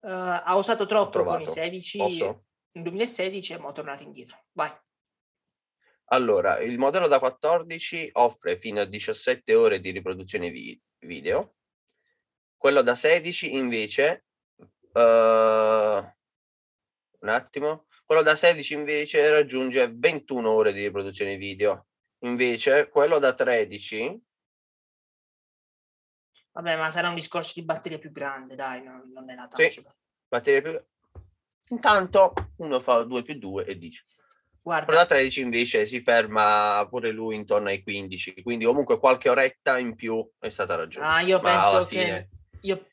Uh, ha usato troppo con i sedici Posso? nel duemilasedici e mo' è tornato indietro. Vai. Allora, il modello da quattordici offre fino a diciassette ore di riproduzione vi- video. Quello da sedici invece uh, un attimo, quello da sedici invece raggiunge ventuno ore di riproduzione video. Invece quello da tredici Vabbè, ma sarà un discorso di batteria più grande, dai, non, non è la touch. Sì, batteria più... Intanto uno fa due più due e dice. Guarda. Però da tredici invece si ferma pure lui intorno ai quindici, quindi comunque qualche oretta in più è stata raggiunta. Ah, io ma penso che... Io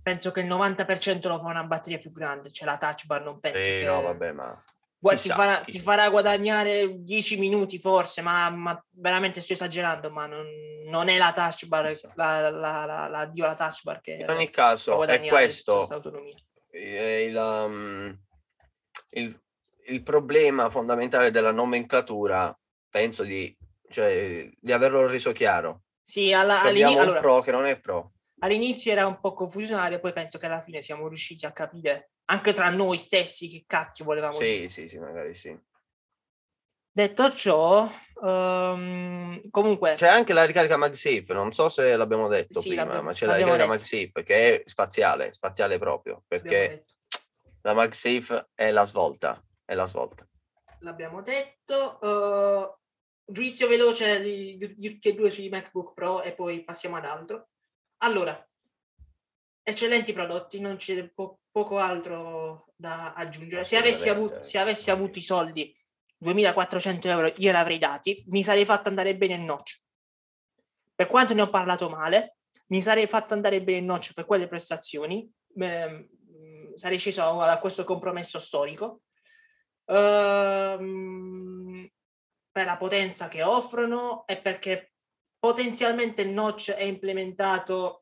penso che il novanta per cento lo fa una batteria più grande, cioè la touch bar non penso eh, che... no, vabbè, ma... Guarda, chissà, ti, farà, ti farà guadagnare dieci minuti forse, ma, ma veramente sto esagerando, ma non, non è la touch bar, la, la, la, la dio alla touch bar che... In ogni caso è questo il, um, il, il problema fondamentale della nomenclatura, penso di, cioè, di averlo reso chiaro. Sì, alla, abbiamo un allora, pro che non è pro. All'inizio era un po' confusionario, poi penso che alla fine siamo riusciti a capire... anche tra noi stessi che cacchio volevamo sì, dire. Sì, sì, magari sì. Detto ciò, um, comunque... C'è anche la ricarica MagSafe, non so se l'abbiamo detto sì, prima, ma c'è la ricarica detto. MagSafe che è spaziale, spaziale proprio, perché la MagSafe è la svolta, è la svolta. L'abbiamo detto. Uh, giudizio veloce di tutti e due sui MacBook Pro e poi passiamo ad altro. Allora, eccellenti prodotti, non c'è po- poco altro da aggiungere. Se avessi avuto, se avessi avuto i soldi, duemilaquattrocento euro, io li avrei dati, mi sarei fatto andare bene il notch. Per quanto ne ho parlato male, mi sarei fatto andare bene il notch per quelle prestazioni, eh, sarei sceso da questo compromesso storico. Ehm, per la potenza che offrono e perché potenzialmente il notch è implementato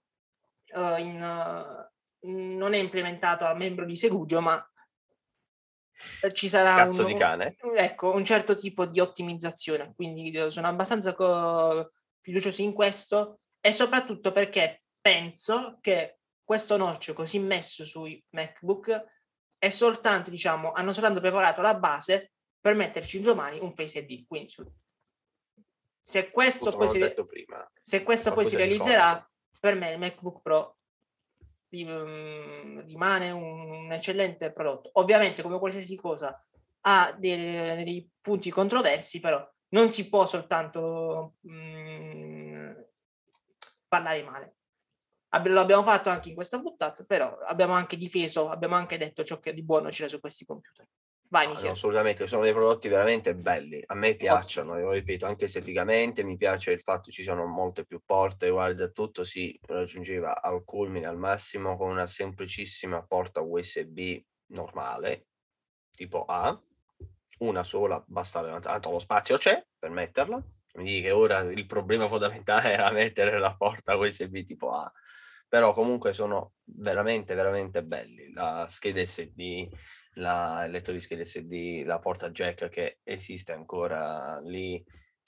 Uh, in, uh, non è implementato al membro di segugio, ma ci sarà Cazzo un, di cane. Un, ecco, un certo tipo di ottimizzazione, quindi sono abbastanza co- fiducioso in questo e soprattutto perché penso che questo notch così messo sui MacBook è soltanto, diciamo, hanno soltanto preparato la base per metterci domani un Face I D, quindi se questo Tutto poi si, re- prima, se questo poi si realizzerà conto. Per me il MacBook Pro rimane un eccellente prodotto. Ovviamente, come qualsiasi cosa, ha dei, dei punti controversi, però non si può soltanto mm, parlare male. Lo abbiamo fatto anche in questa puntata, però abbiamo anche difeso, abbiamo anche detto ciò che di buono c'era su questi computer. Vai, Michele. No, assolutamente, sono dei prodotti veramente belli, a me piacciono, lo ripeto, anche esteticamente mi piace il fatto che ci sono molte più porte, guarda, tutto si raggiungeva al culmine, al massimo, con una semplicissima porta U S B normale, tipo A, una sola, basta, tanto lo spazio c'è per metterla. Quindi che ora il problema fondamentale era mettere la porta U S B tipo A, però comunque sono veramente veramente belli, la scheda S D, la, il lettore di scheda S D, la porta jack che esiste ancora lì,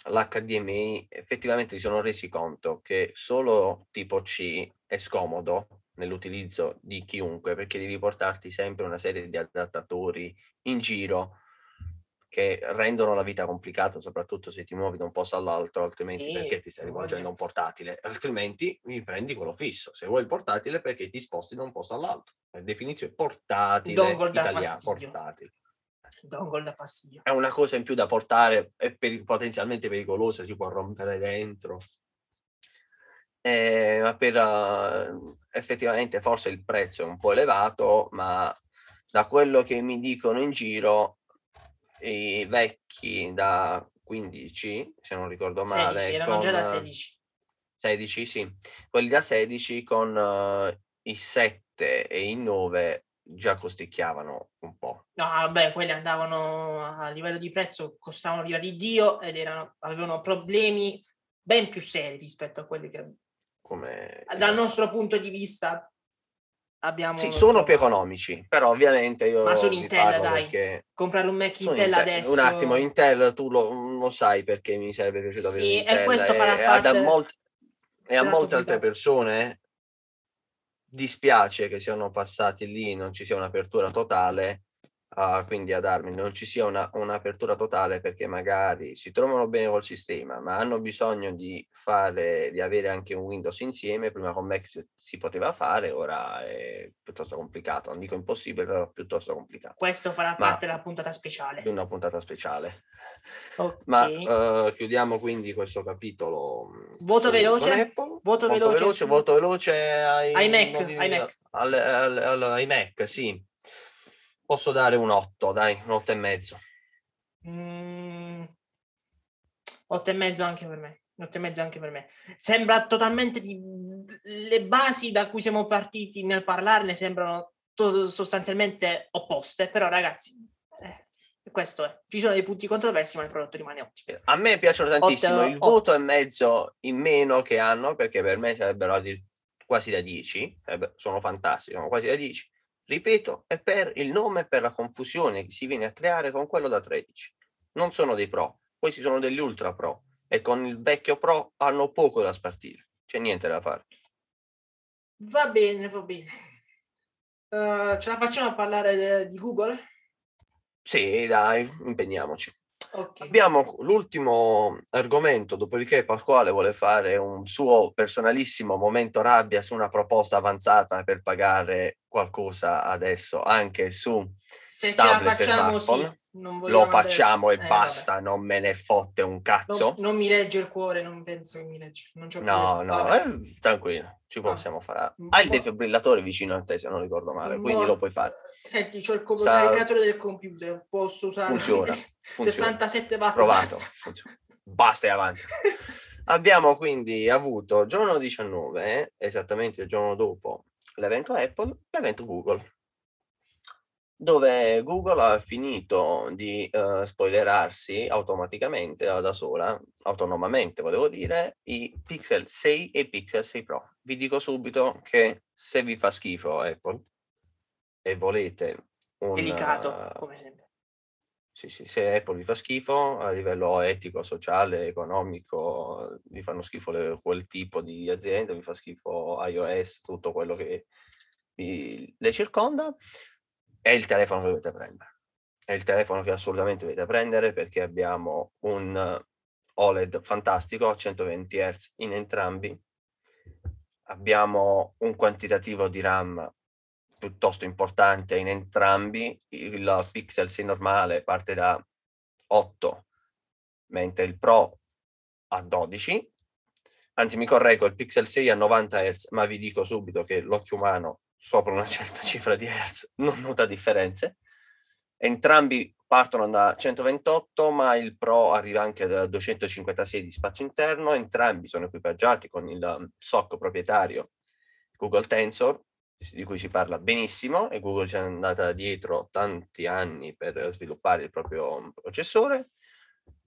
l'H D M I. Effettivamente si sono resi conto che solo tipo C è scomodo nell'utilizzo di chiunque, perché devi portarti sempre una serie di adattatori in giro che rendono la vita complicata, soprattutto se ti muovi da un posto all'altro, altrimenti e... perché ti stai rivolgendo a un portatile, altrimenti mi prendi quello fisso. Se vuoi il portatile, perché ti sposti da un posto all'altro. Per definizione portatile italiano, portatile. Dongle da fastidio. È una cosa in più da portare, è per, potenzialmente pericolosa, si può rompere dentro. Eh, ma per uh, effettivamente forse il prezzo è un po' elevato, ma da quello che mi dicono in giro, i vecchi da quindici, se non ricordo male, sedici, erano con, già da sedici. sedici, sì. Quelli da sedici con uh, i sette e i nove già costicchiavano un po'. No, vabbè, quelli andavano a livello di prezzo, costavano l'ira di Dio ed erano, avevano problemi ben più seri rispetto a quelli che, come dal nostro punto di vista, abbiamo... Sì, sono più economici, però ovviamente io... Ma sono Intel, dai. Comprare un Mac Intel, Intel adesso... Un attimo, Intel tu lo, lo sai perché mi sarebbe piaciuto sì, avere Intel. E questo e, farà parte... E a molte, e a molte altre persone dispiace che siano passati lì, non ci sia un'apertura totale, uh, quindi a darmi, non ci sia una, un'apertura totale, perché magari si trovano bene col sistema, ma hanno bisogno di fare, di avere anche un Windows insieme. Prima con Mac si, si poteva fare, ora è piuttosto complicato, non dico impossibile, però piuttosto complicato. Questo farà ma parte della puntata speciale. Di una puntata speciale. Okay. Ma uh, chiudiamo quindi questo capitolo. Voto veloce. Voto veloce, veloce su... voto veloce ai iMac, di... iMac. Al, al, al, al iMac, sì. Posso dare un otto, dai, un otto e mezzo. Mm, otto e mezzo anche per me. otto e mezzo anche per me. Sembra totalmente di... le basi da cui siamo partiti nel parlarne sembrano to- sostanzialmente opposte, però ragazzi, eh, questo è. Ci sono dei punti controversi, ma il prodotto rimane ottimo. A me piacciono tantissimo otto, il otto. Voto e mezzo in meno che hanno, perché per me sarebbero quasi da dieci, sono fantastici, sono quasi da dieci. Ripeto, è per il nome e per la confusione che si viene a creare con quello da tredici. Non sono dei pro, questi sono degli ultra pro, e con il vecchio pro hanno poco da spartire, c'è niente da fare. Va bene, va bene. Uh, ce la facciamo a parlare de- di Google? Sì, dai, impegniamoci. Okay. Abbiamo l'ultimo argomento, dopodiché Pasquale vuole fare un suo personalissimo momento rabbia su una proposta avanzata per pagare qualcosa adesso anche su se tablet ce la facciamo, sì. Non lo facciamo andare... e eh, basta, vabbè. Non me ne fotte un cazzo. Non, non mi legge il cuore, non penso che mi legge. Non c'ho no, no, eh, tranquillo, ci possiamo ah. fare. Hai il defibrillatore vicino a te, se non ricordo male, quindi Mol... lo puoi fare. Senti, c'ho il caricatore Sa... del computer, posso usare... Funziona. Funziona. sessantasette watt. Provato. Funziona. Basta e avanti. Abbiamo quindi avuto giorno diciannove, esattamente il giorno dopo, l'evento Apple, l'evento Google, dove Google ha finito di uh, spoilerarsi automaticamente, da sola, autonomamente volevo dire, i Pixel sei e Pixel sei Pro. Vi dico subito che se vi fa schifo Apple e volete un... Delicato, come sempre. Sì, sì, se Apple vi fa schifo a livello etico, sociale, economico, vi fanno schifo le, quel tipo di azienda, vi fa schifo iOS, tutto quello che vi, le circonda, è il telefono che dovete prendere. È il telefono che assolutamente dovete prendere, perché abbiamo un O L E D fantastico a centoventi hertz in entrambi, abbiamo un quantitativo di RAM piuttosto importante in entrambi. Il Pixel sei normale parte da otto, mentre il Pro a dodici. Anzi, mi correggo, il Pixel sei a novanta hertz, ma vi dico subito che l'occhio umano sopra una certa cifra di hertz non nota differenze. Entrambi partono da centoventotto, ma il Pro arriva anche da duecentocinquantasei di spazio interno. Entrambi sono equipaggiati con il S O C proprietario Google Tensor, di cui si parla benissimo, e Google ci è andata dietro tanti anni per sviluppare il proprio processore.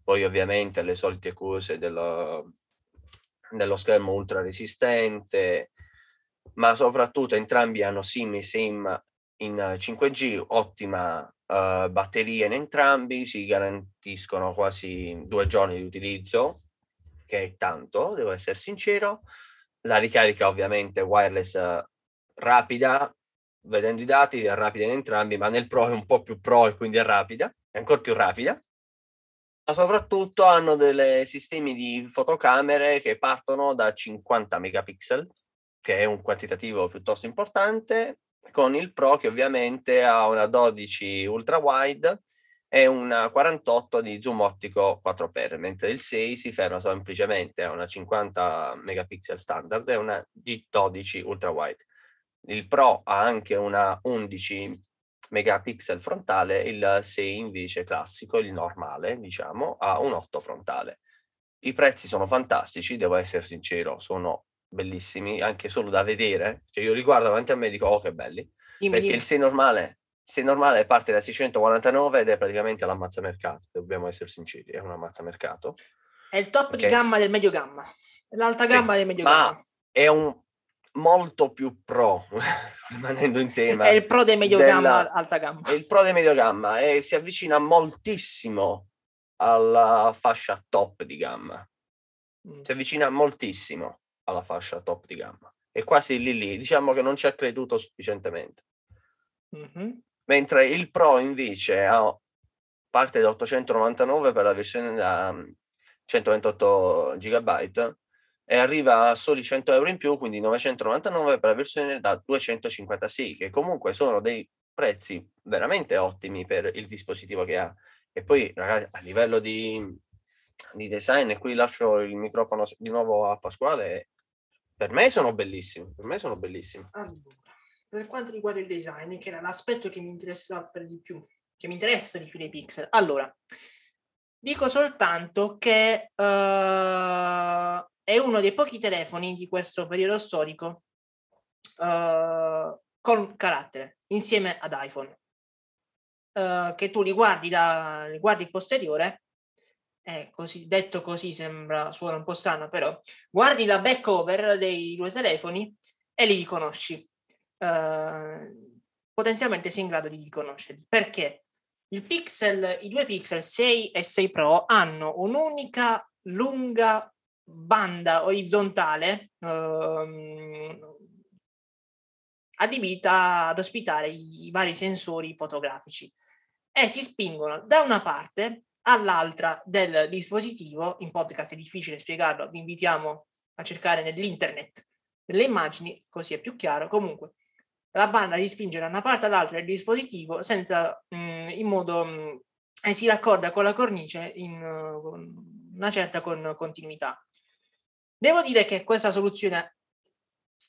Poi ovviamente le solite cose dello, dello schermo ultra resistente, ma soprattutto entrambi hanno SIM e SIM in cinque G, ottima uh, batteria in entrambi, si garantiscono quasi due giorni di utilizzo, che è tanto, devo essere sincero. La ricarica ovviamente wireless uh, rapida, vedendo i dati è rapida in entrambi, ma nel Pro è un po' più Pro e quindi è rapida, è ancora più rapida. Ma soprattutto hanno dei sistemi di fotocamere che partono da cinquanta megapixel, che è un quantitativo piuttosto importante, con il Pro che ovviamente ha una dodici ultra wide e una quarantotto di zoom ottico quattro x, mentre il sei si ferma semplicemente a una cinquanta megapixel standard e una di dodici ultra wide. Il Pro ha anche una undici megapixel frontale, il sei invece classico, il normale, diciamo, ha un otto frontale. I prezzi sono fantastici, devo essere sincero, sono bellissimi, anche solo da vedere. Cioè io li guardo davanti a me e dico, oh che belli, dimmi, perché dimmi. Il sei normale, il sei normale parte da seicentoquarantanove ed è praticamente l'ammazzamercato, dobbiamo essere sinceri, è un ammazzamercato. È il top, perché... di gamma del medio gamma, l'alta gamma sì, del medio gamma. Ma è un... molto più pro, rimanendo in tema. È il pro dei medio della, gamma, alta gamma. È il pro dei medio gamma e si avvicina moltissimo alla fascia top di gamma. Mm. Si avvicina moltissimo alla fascia top di gamma. È quasi lì lì, diciamo che non ci ha creduto sufficientemente. Mm-hmm. Mentre il Pro invece ha, parte da ottocentonovantanove per la versione da centoventotto giga byte, e arriva a soli cento euro in più, quindi novecentonovantanove per la versione da duecentocinquantasei, che comunque sono dei prezzi veramente ottimi per il dispositivo che ha. E poi ragazzi, a livello di, di design, e qui lascio il microfono di nuovo a Pasquale, per me sono bellissimi, per me sono bellissimi. Allora, per quanto riguarda il design, che era l'aspetto che mi interessa per di più, che mi interessa di più dei Pixel, allora, dico soltanto che... Uh... è uno dei pochi telefoni di questo periodo storico uh, con carattere, insieme ad iPhone, uh, che tu li guardi, da, li guardi il posteriore, eh, così, detto così sembra, suona un po' strano, però guardi la back over dei due telefoni e li riconosci, uh, potenzialmente sei in grado di riconoscerli, perché il Pixel, i due Pixel sei e sei Pro hanno un'unica lunga banda orizzontale ehm, adibita ad ospitare i, i vari sensori fotografici e si spingono da una parte all'altra del dispositivo. In podcast è difficile spiegarlo, vi invitiamo a cercare nell'internet delle immagini, così è più chiaro. Comunque la banda si spinge da una parte all'altra del dispositivo senza mh, in modo mh, e si raccorda con la cornice in uh, con una certa con, continuità. Devo dire che questa soluzione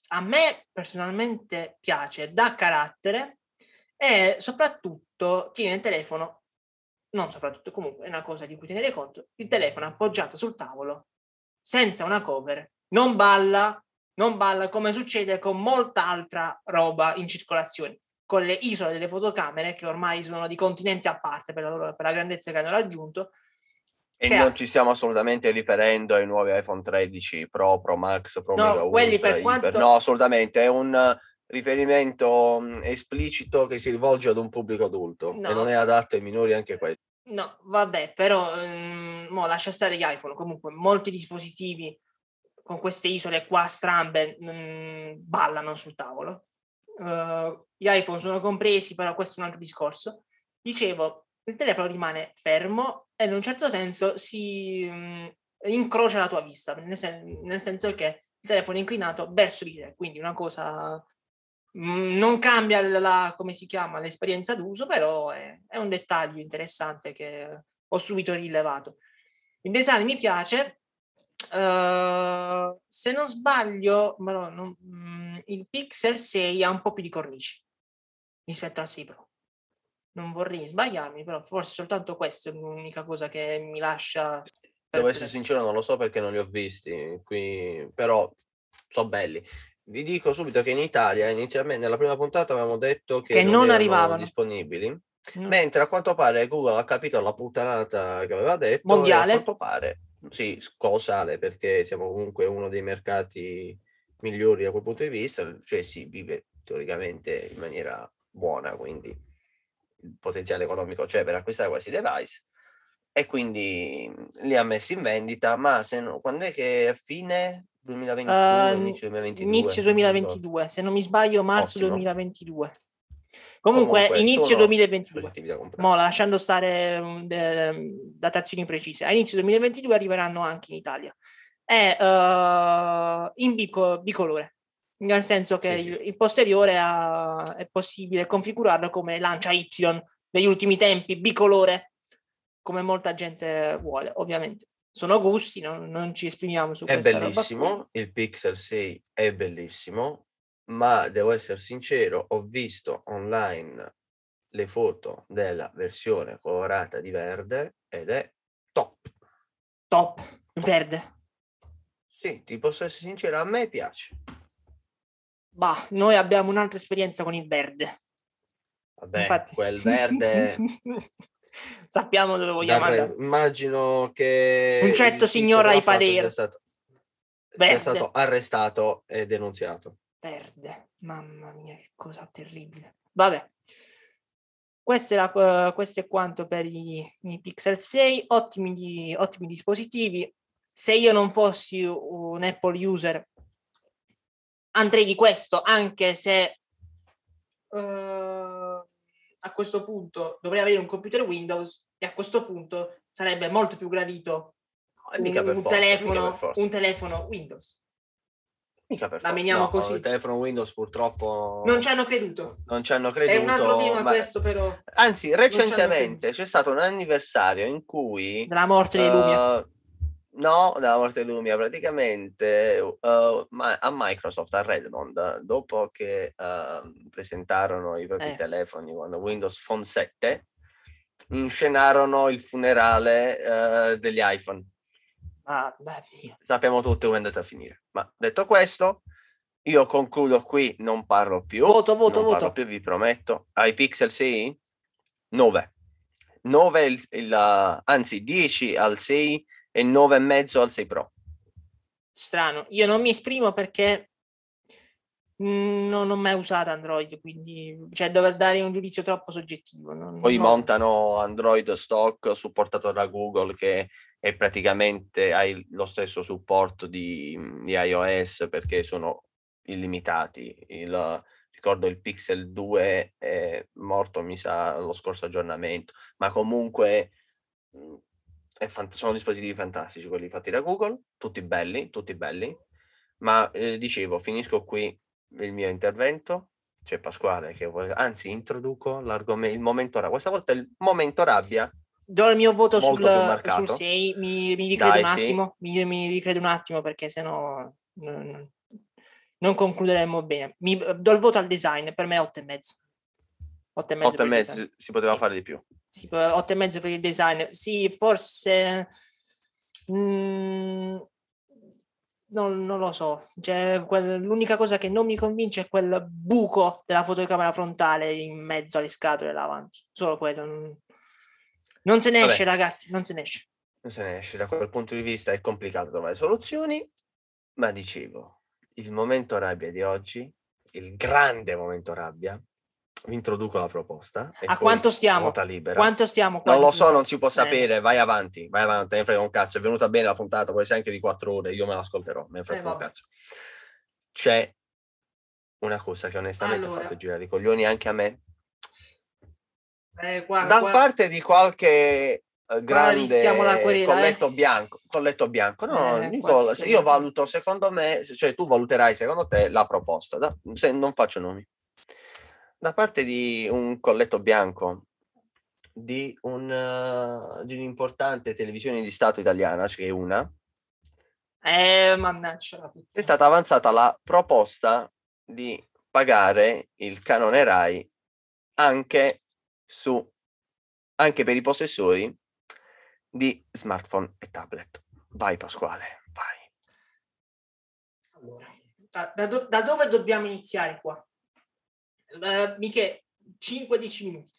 a me personalmente piace, dà carattere e soprattutto tiene il telefono, non soprattutto, comunque è una cosa di cui tenere conto, il telefono appoggiato sul tavolo, senza una cover, non balla, non balla come succede con molta altra roba in circolazione, con le isole delle fotocamere che ormai sono di continenti a parte per la, loro, per la grandezza che hanno raggiunto. E eh, non ci stiamo assolutamente riferendo ai nuovi iPhone tredici Pro, Pro Max, Pro no, Mega Ultra, per quanto... Iper. No, assolutamente, è un riferimento esplicito che si rivolge ad un pubblico adulto, no, e non è adatto ai minori anche questo. No, vabbè, però ehm, mo lascia stare gli iPhone, comunque molti dispositivi con queste isole qua strambe mh, ballano sul tavolo. Uh, gli iPhone sono compresi, però questo è un altro discorso. Dicevo, il telefono rimane fermo e in un certo senso si mh, incrocia la tua vista, nel, sen- nel senso che il telefono è inclinato verso di te, quindi una cosa mh, non cambia la, come si chiama, l'esperienza d'uso, però è, è un dettaglio interessante che ho subito rilevato. Il design mi piace, uh, se non sbaglio, ma no, non, mh, il Pixel sei ha un po' più di cornici rispetto al sei Pro. Non vorrei sbagliarmi, però forse soltanto questo è l'unica cosa che mi lascia... Devo essere sincero, non lo so perché non li ho visti, qui però sono belli. Vi dico subito che in Italia, inizialmente nella prima puntata avevamo detto che, che non, non arrivavano disponibili, no. Mentre a quanto pare Google ha capito la puttanata che aveva detto. Mondiale? A quanto pare, sì, colossale, perché siamo comunque uno dei mercati migliori da quel punto di vista, cioè si vive teoricamente in maniera buona, quindi il potenziale economico c'è per acquistare questi device, e quindi li ha messi in vendita, ma se no, quando è che a fine... duemilaventuno, uh, inizio duemilaventidue, inizio duemilaventidue, se non mi sbaglio marzo. Ottimo. duemilaventidue comunque, comunque inizio duemilaventidue, mo lasciando stare um, de, datazioni precise, a inizio duemilaventidue arriveranno anche in Italia, è uh, in bico, bicolore, nel senso che sì, sì. Il, il posteriore ha, è possibile configurarlo come lancia Y degli ultimi tempi, bicolore, come molta gente vuole. Ovviamente sono gusti, non, non ci esprimiamo su questo. È bellissimo, il Pixel sei è bellissimo, ma devo essere sincero, ho visto online le foto della versione colorata di verde ed è top. Top, top. Verde. Sì, ti posso essere sincero, a me piace. Bah, noi abbiamo un'altra esperienza con il verde. Vabbè, infatti... quel verde... sappiamo dove vogliamo andare. Immagino che un certo signor ai pareri è stato, stato arrestato e denunziato. Verde, mamma mia, che cosa terribile. Vabbè, questo è, la, questo è quanto per i, i Pixel sei. Ottimi, ottimi dispositivi. Se io non fossi un Apple user, andrei di questo, anche se uh... a questo punto dovrei avere un computer Windows, e a questo punto sarebbe molto più gradito no, mica un, per un forza, telefono mica per un telefono Windows. Mica per la meniamo no, così. Il telefono Windows purtroppo non ci hanno creduto. Non ci hanno creduto. È un altro tema ma... questo però. Anzi, recentemente c'è stato un anniversario in cui della morte uh, di Lumia. No, della morte di Lumia, praticamente uh, ma a Microsoft, a Redmond, dopo che uh, presentarono i propri eh. telefoni con Windows Phone sette, inscenarono il funerale uh, degli iPhone. Ah, sappiamo tutti come è andata a finire. Ma detto questo, io concludo qui, non parlo più. Voto, voto, non voto. Parlo più, vi prometto. Ai Pixel sei? nove. nove, il, il, uh, anzi dieci al sei... e nove e mezzo al sei Pro. Strano, io non mi esprimo perché non ho mai usato Android, quindi cioè dover dare un giudizio troppo soggettivo. Non, Poi non... montano Android stock supportato da Google, che è praticamente hai lo stesso supporto di, di iOS, perché sono illimitati. Il, ricordo il Pixel due è morto, mi sa, lo scorso aggiornamento, ma comunque... Fant- sono dispositivi fantastici quelli fatti da Google, tutti belli, tutti belli, ma eh, dicevo, finisco qui il mio intervento, c'è Pasquale che vuole, anzi introduco l'argomento, il momento rabbia, questa volta il momento rabbia. Do il mio voto sul, sul sei, mi, mi ricredo Dai, un attimo, sì. mi, mi ricredo un attimo perché sennò non, non concluderemo bene, mi, do il voto al design, per me è otto e mezzo. otto e mezzo, otto e mezzo si poteva sì. fare di più. otto e mezzo per il design, sì, forse mm, non, non lo so, cioè, quel, l'unica cosa che non mi convince è quel buco della fotocamera frontale in mezzo alle scatole davanti, solo quello, non, non se ne esce. Vabbè, ragazzi, non se ne esce non se ne esce, da quel punto di vista è complicato trovare soluzioni, ma dicevo, il momento rabbia di oggi, il grande momento rabbia. Vi introduco la proposta. E a quanto stiamo? Quanto stiamo? Non lo so, non si può sapere. Eh. Vai avanti, vai avanti, te ne frega un cazzo. È venuta bene la puntata, può essere anche di quattro ore. Io me la ascolterò, me ne frega eh, un cazzo. C'è una cosa che onestamente allora. ha fatto girare i coglioni anche a me. Eh, guarda, da guarda. parte di qualche eh, grande la querela, colletto eh. bianco, colletto bianco. No, eh, Nicola, se io valuto secondo me, cioè tu valuterai secondo te la proposta. Da, se non faccio nomi. Da parte di un colletto bianco di, un, uh, di un'importante televisione di Stato italiana, cioè una, eh, mannaggia la puttana, è stata avanzata la proposta di pagare il canone Rai anche, su, anche per i possessori di smartphone e tablet. Vai Pasquale, vai. Allora, da, da, do, da dove dobbiamo iniziare qua? Uh, Michele, cinque dieci minuti.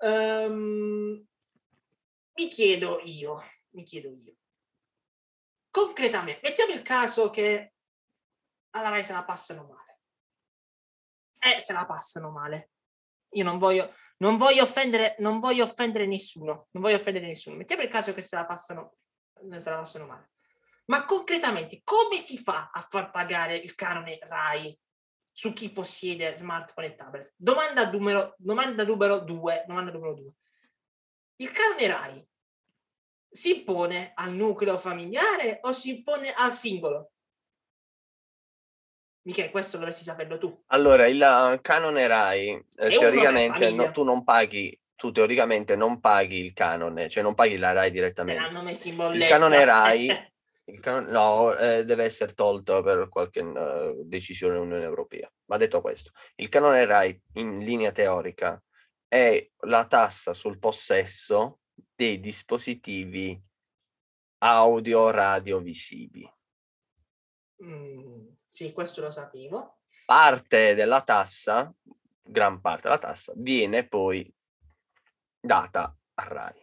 Um, mi chiedo io, mi chiedo io. Concretamente, mettiamo il caso che alla Rai se la passano male. Eh, se la passano male. Io non voglio, non voglio offendere, non voglio offendere nessuno, non voglio offendere nessuno. Mettiamo il caso che se la passano, se la passano male. Ma concretamente, come si fa a far pagare il canone Rai su chi possiede smartphone e tablet? Domanda numero, domanda numero due, domanda numero due. Il canone Rai si impone al nucleo familiare o si impone al singolo? Michele, questo dovresti saperlo tu. Allora, il canone Rai, eh, teoricamente, no, tu non paghi, tu teoricamente non paghi il canone, cioè non paghi la Rai direttamente. Te l'hanno messo in bolletta. Il canone Rai... No, eh, deve essere tolto per qualche uh, decisione dell'Unione Europea. Ma detto questo, il canone Rai in linea teorica è la tassa sul possesso dei dispositivi audio radio visivi. Mm, sì, questo lo sapevo. Parte della tassa, gran parte della tassa, viene poi data a Rai.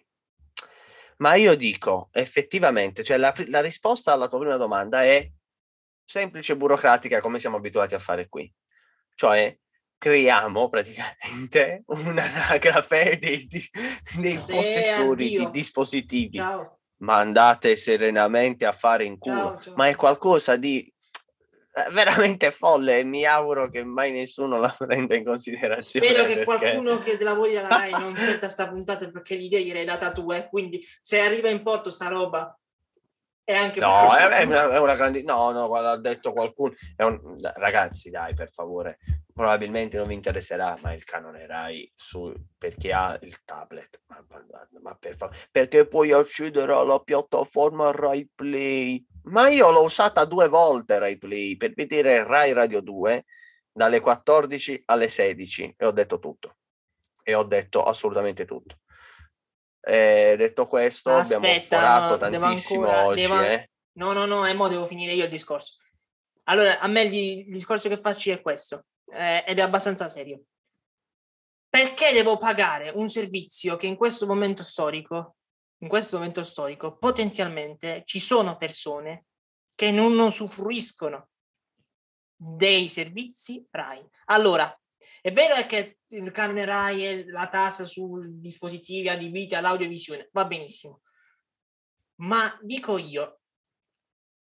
Ma io dico, effettivamente, cioè la, la risposta alla tua prima domanda è semplice e burocratica, come siamo abituati a fare qui. Cioè, creiamo praticamente un'anagrafe dei, dei possessori di dispositivi. Ciao. Ma andate serenamente a fare in culo. Ciao, ciao. Ma è qualcosa di veramente folle e mi auguro che mai nessuno la prenda in considerazione. Spero che perché... qualcuno che lavori alla Rai non senta sta puntata, perché l'idea gliel'hai data tu, eh. Quindi se arriva in porto sta roba è anche no, è, è una, è una grande... no, no, l'ha detto qualcuno, è un... ragazzi dai, per favore, probabilmente non vi interesserà, ma il canone Rai su... per chi ha il tablet, ma, ma per favore, perché puoi accedere alla piattaforma Rai Play. Ma io l'ho usata due volte Rai Play per vedere Rai Radio due dalle quattordici alle sedici e ho detto tutto. E ho detto assolutamente tutto. E detto questo, aspetta, abbiamo sforato tantissimo ancora, oggi. Devo... Eh. No, no, no, e mo devo finire io il discorso. Allora, a me il discorso che faccio è questo, eh, ed è abbastanza serio. Perché devo pagare un servizio che in questo momento storico... in questo momento storico potenzialmente ci sono persone che non usufruiscono dei servizi Rai? Allora, è vero che il canone Rai e la tassa sui dispositivi adibiti all'audiovisione, va benissimo, ma dico io,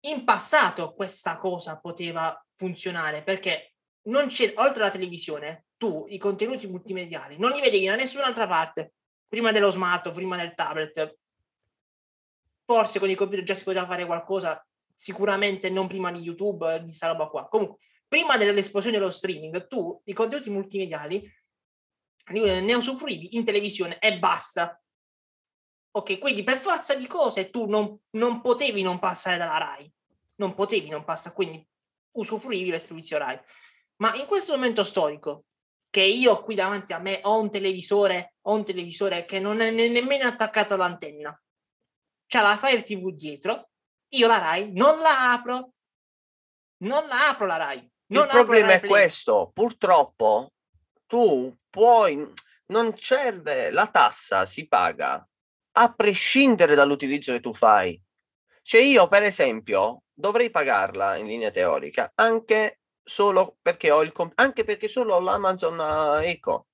in passato questa cosa poteva funzionare, perché non c'è, oltre alla televisione, tu i contenuti multimediali non li vedevi da nessun'altra parte prima dello smartphone, prima del tablet. Forse con i computer già si poteva fare qualcosa, sicuramente non prima di YouTube, di sta roba qua. Comunque, prima dell'esplosione dello streaming, tu i contenuti multimediali ne usufruivi in televisione e basta. Ok, quindi per forza di cose tu non, non potevi non passare dalla Rai. Non potevi non passare, quindi usufruivi del servizio Rai. Ma in questo momento storico, che io qui davanti a me ho un televisore, ho un televisore che non è nemmeno attaccato all'antenna, c'è la Fire tivù dietro, io la Rai non la apro, non la apro la Rai. Non il problema Rai è questo, purtroppo tu puoi, non serve, la tassa si paga a prescindere dall'utilizzo che tu fai. Cioè io per esempio dovrei pagarla in linea teorica anche solo perché ho il comp- anche perché solo ho l'Amazon Echo,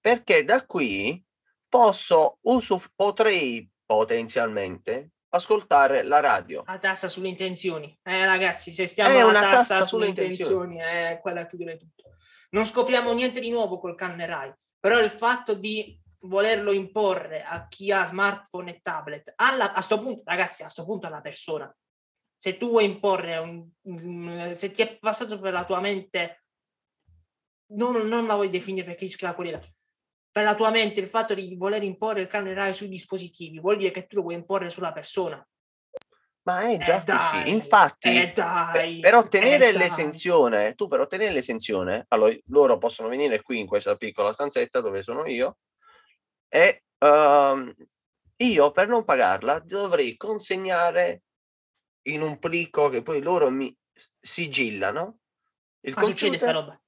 perché da qui posso usuf- potrei potenzialmente ascoltare la radio. La tassa sulle intenzioni, eh ragazzi, se stiamo è alla una tassa, tassa sulle intenzioni, intenzioni è quella che chiude tutto. Non scopriamo niente di nuovo col canone Rai, però il fatto di volerlo imporre a chi ha smartphone e tablet, alla, a sto punto ragazzi, a sto punto alla persona. Se tu vuoi imporre, un, se ti è passato per la tua mente, non, non la vuoi definire perché c'è la quella, per la tua mente il fatto di voler imporre il canone Rai sui dispositivi vuol dire che tu lo vuoi imporre sulla persona. Ma è già eh così, dai, infatti, eh dai, per, per ottenere eh l'esenzione, tu per ottenere l'esenzione, allora loro possono venire qui in questa piccola stanzetta dove sono io e um, io per non pagarla dovrei consegnare in un plico che poi loro mi sigillano il ah, computer, succede sta roba?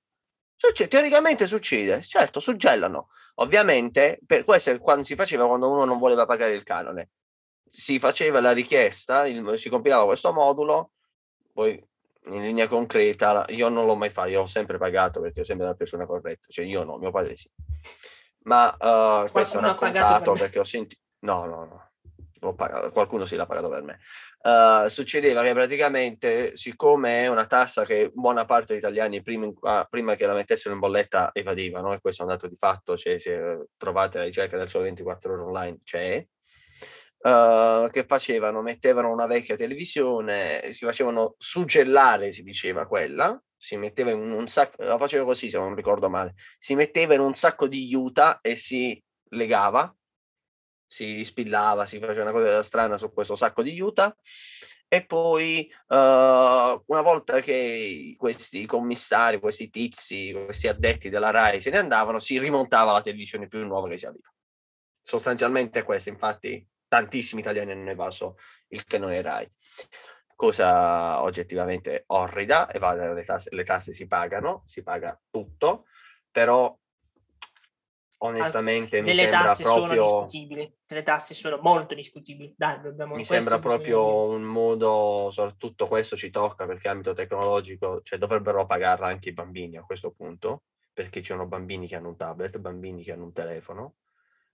Succede, teoricamente succede, certo, suggellano. Ovviamente, per questo è quando si faceva, quando uno non voleva pagare il canone. Si faceva la richiesta, il, si compilava questo modulo, poi in linea concreta, io non l'ho mai fatto, io ho sempre pagato perché ho sempre la persona corretta, cioè io no, mio padre sì. Ma uh, questo non ho pagato per perché ho sentito... No, no, no. L'ho pagato. Qualcuno si l'ha pagato per me. Uh, succedeva che praticamente, siccome è una tassa che buona parte degli italiani prima, prima che la mettessero in bolletta evadevano, e questo è un dato di fatto, cioè se trovate la ricerca del Sole ventiquattro ore online c'è, uh, che facevano, mettevano una vecchia televisione, si facevano suggellare, si diceva quella, si metteva in un sacco, lo facevo così se non ricordo male, si metteva in un sacco di juta e si legava, si spillava, si faceva una cosa strana su questo sacco di juta, e poi uh, una volta che questi commissari, questi tizi, questi addetti della RAI se ne andavano, si rimontava la televisione più nuova che si aveva. Sostanzialmente questo, infatti tantissimi italiani hanno evaso il canone RAI, cosa oggettivamente orrida, evadere le tasse, le tasse si pagano, si paga tutto, però onestamente mi sembra tasse proprio sono discutibili, le tasse sono molto discutibili. Dai, dobbiamo, mi sembra proprio un modo, soprattutto questo ci tocca perché ambito tecnologico, cioè dovrebbero pagarla anche i bambini a questo punto, perché ci sono bambini che hanno un tablet, bambini che hanno un telefono,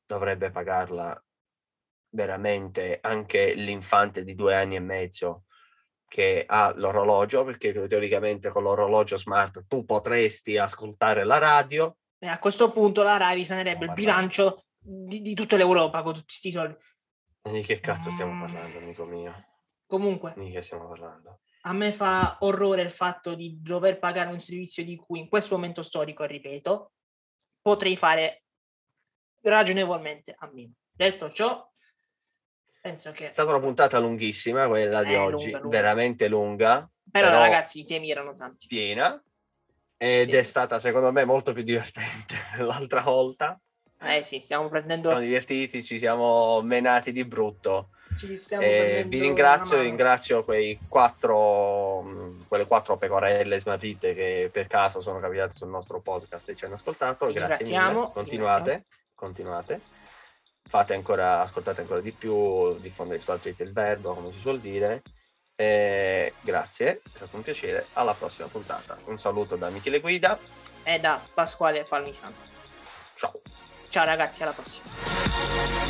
dovrebbe pagarla veramente anche l'infante di due anni e mezzo che ha l'orologio, perché teoricamente con l'orologio smart tu potresti ascoltare la radio. E a questo punto la RAI risanerebbe il bilancio di, di tutta l'Europa con tutti questi soldi. Di che cazzo stiamo parlando, amico mio? Comunque, di che stiamo parlando? A me fa orrore il fatto di dover pagare un servizio di cui in questo momento storico, ripeto, potrei fare ragionevolmente a meno. Detto ciò, penso che... È stata una puntata lunghissima quella di oggi, lunga, lunga. veramente lunga. Però, però ragazzi, i temi erano tanti. Piena. Ed è stata secondo me molto più divertente l'altra volta. Eh sì, stiamo prendendo... Siamo divertiti, ci siamo menati di brutto. Ci stiamo eh, vi ringrazio, ringrazio quei quattro, quelle quattro pecorelle smarrite che per caso sono capitate sul nostro podcast e ci hanno ascoltato. Grazie mille, continuate, continuate. Fate ancora, ascoltate ancora di più, diffondete, spargete il verbo, come si suol dire. Eh, grazie, è stato un piacere, alla prossima puntata. Un saluto da Michele Guida e da Pasquale Palmisano. Ciao. Ciao ragazzi, alla prossima.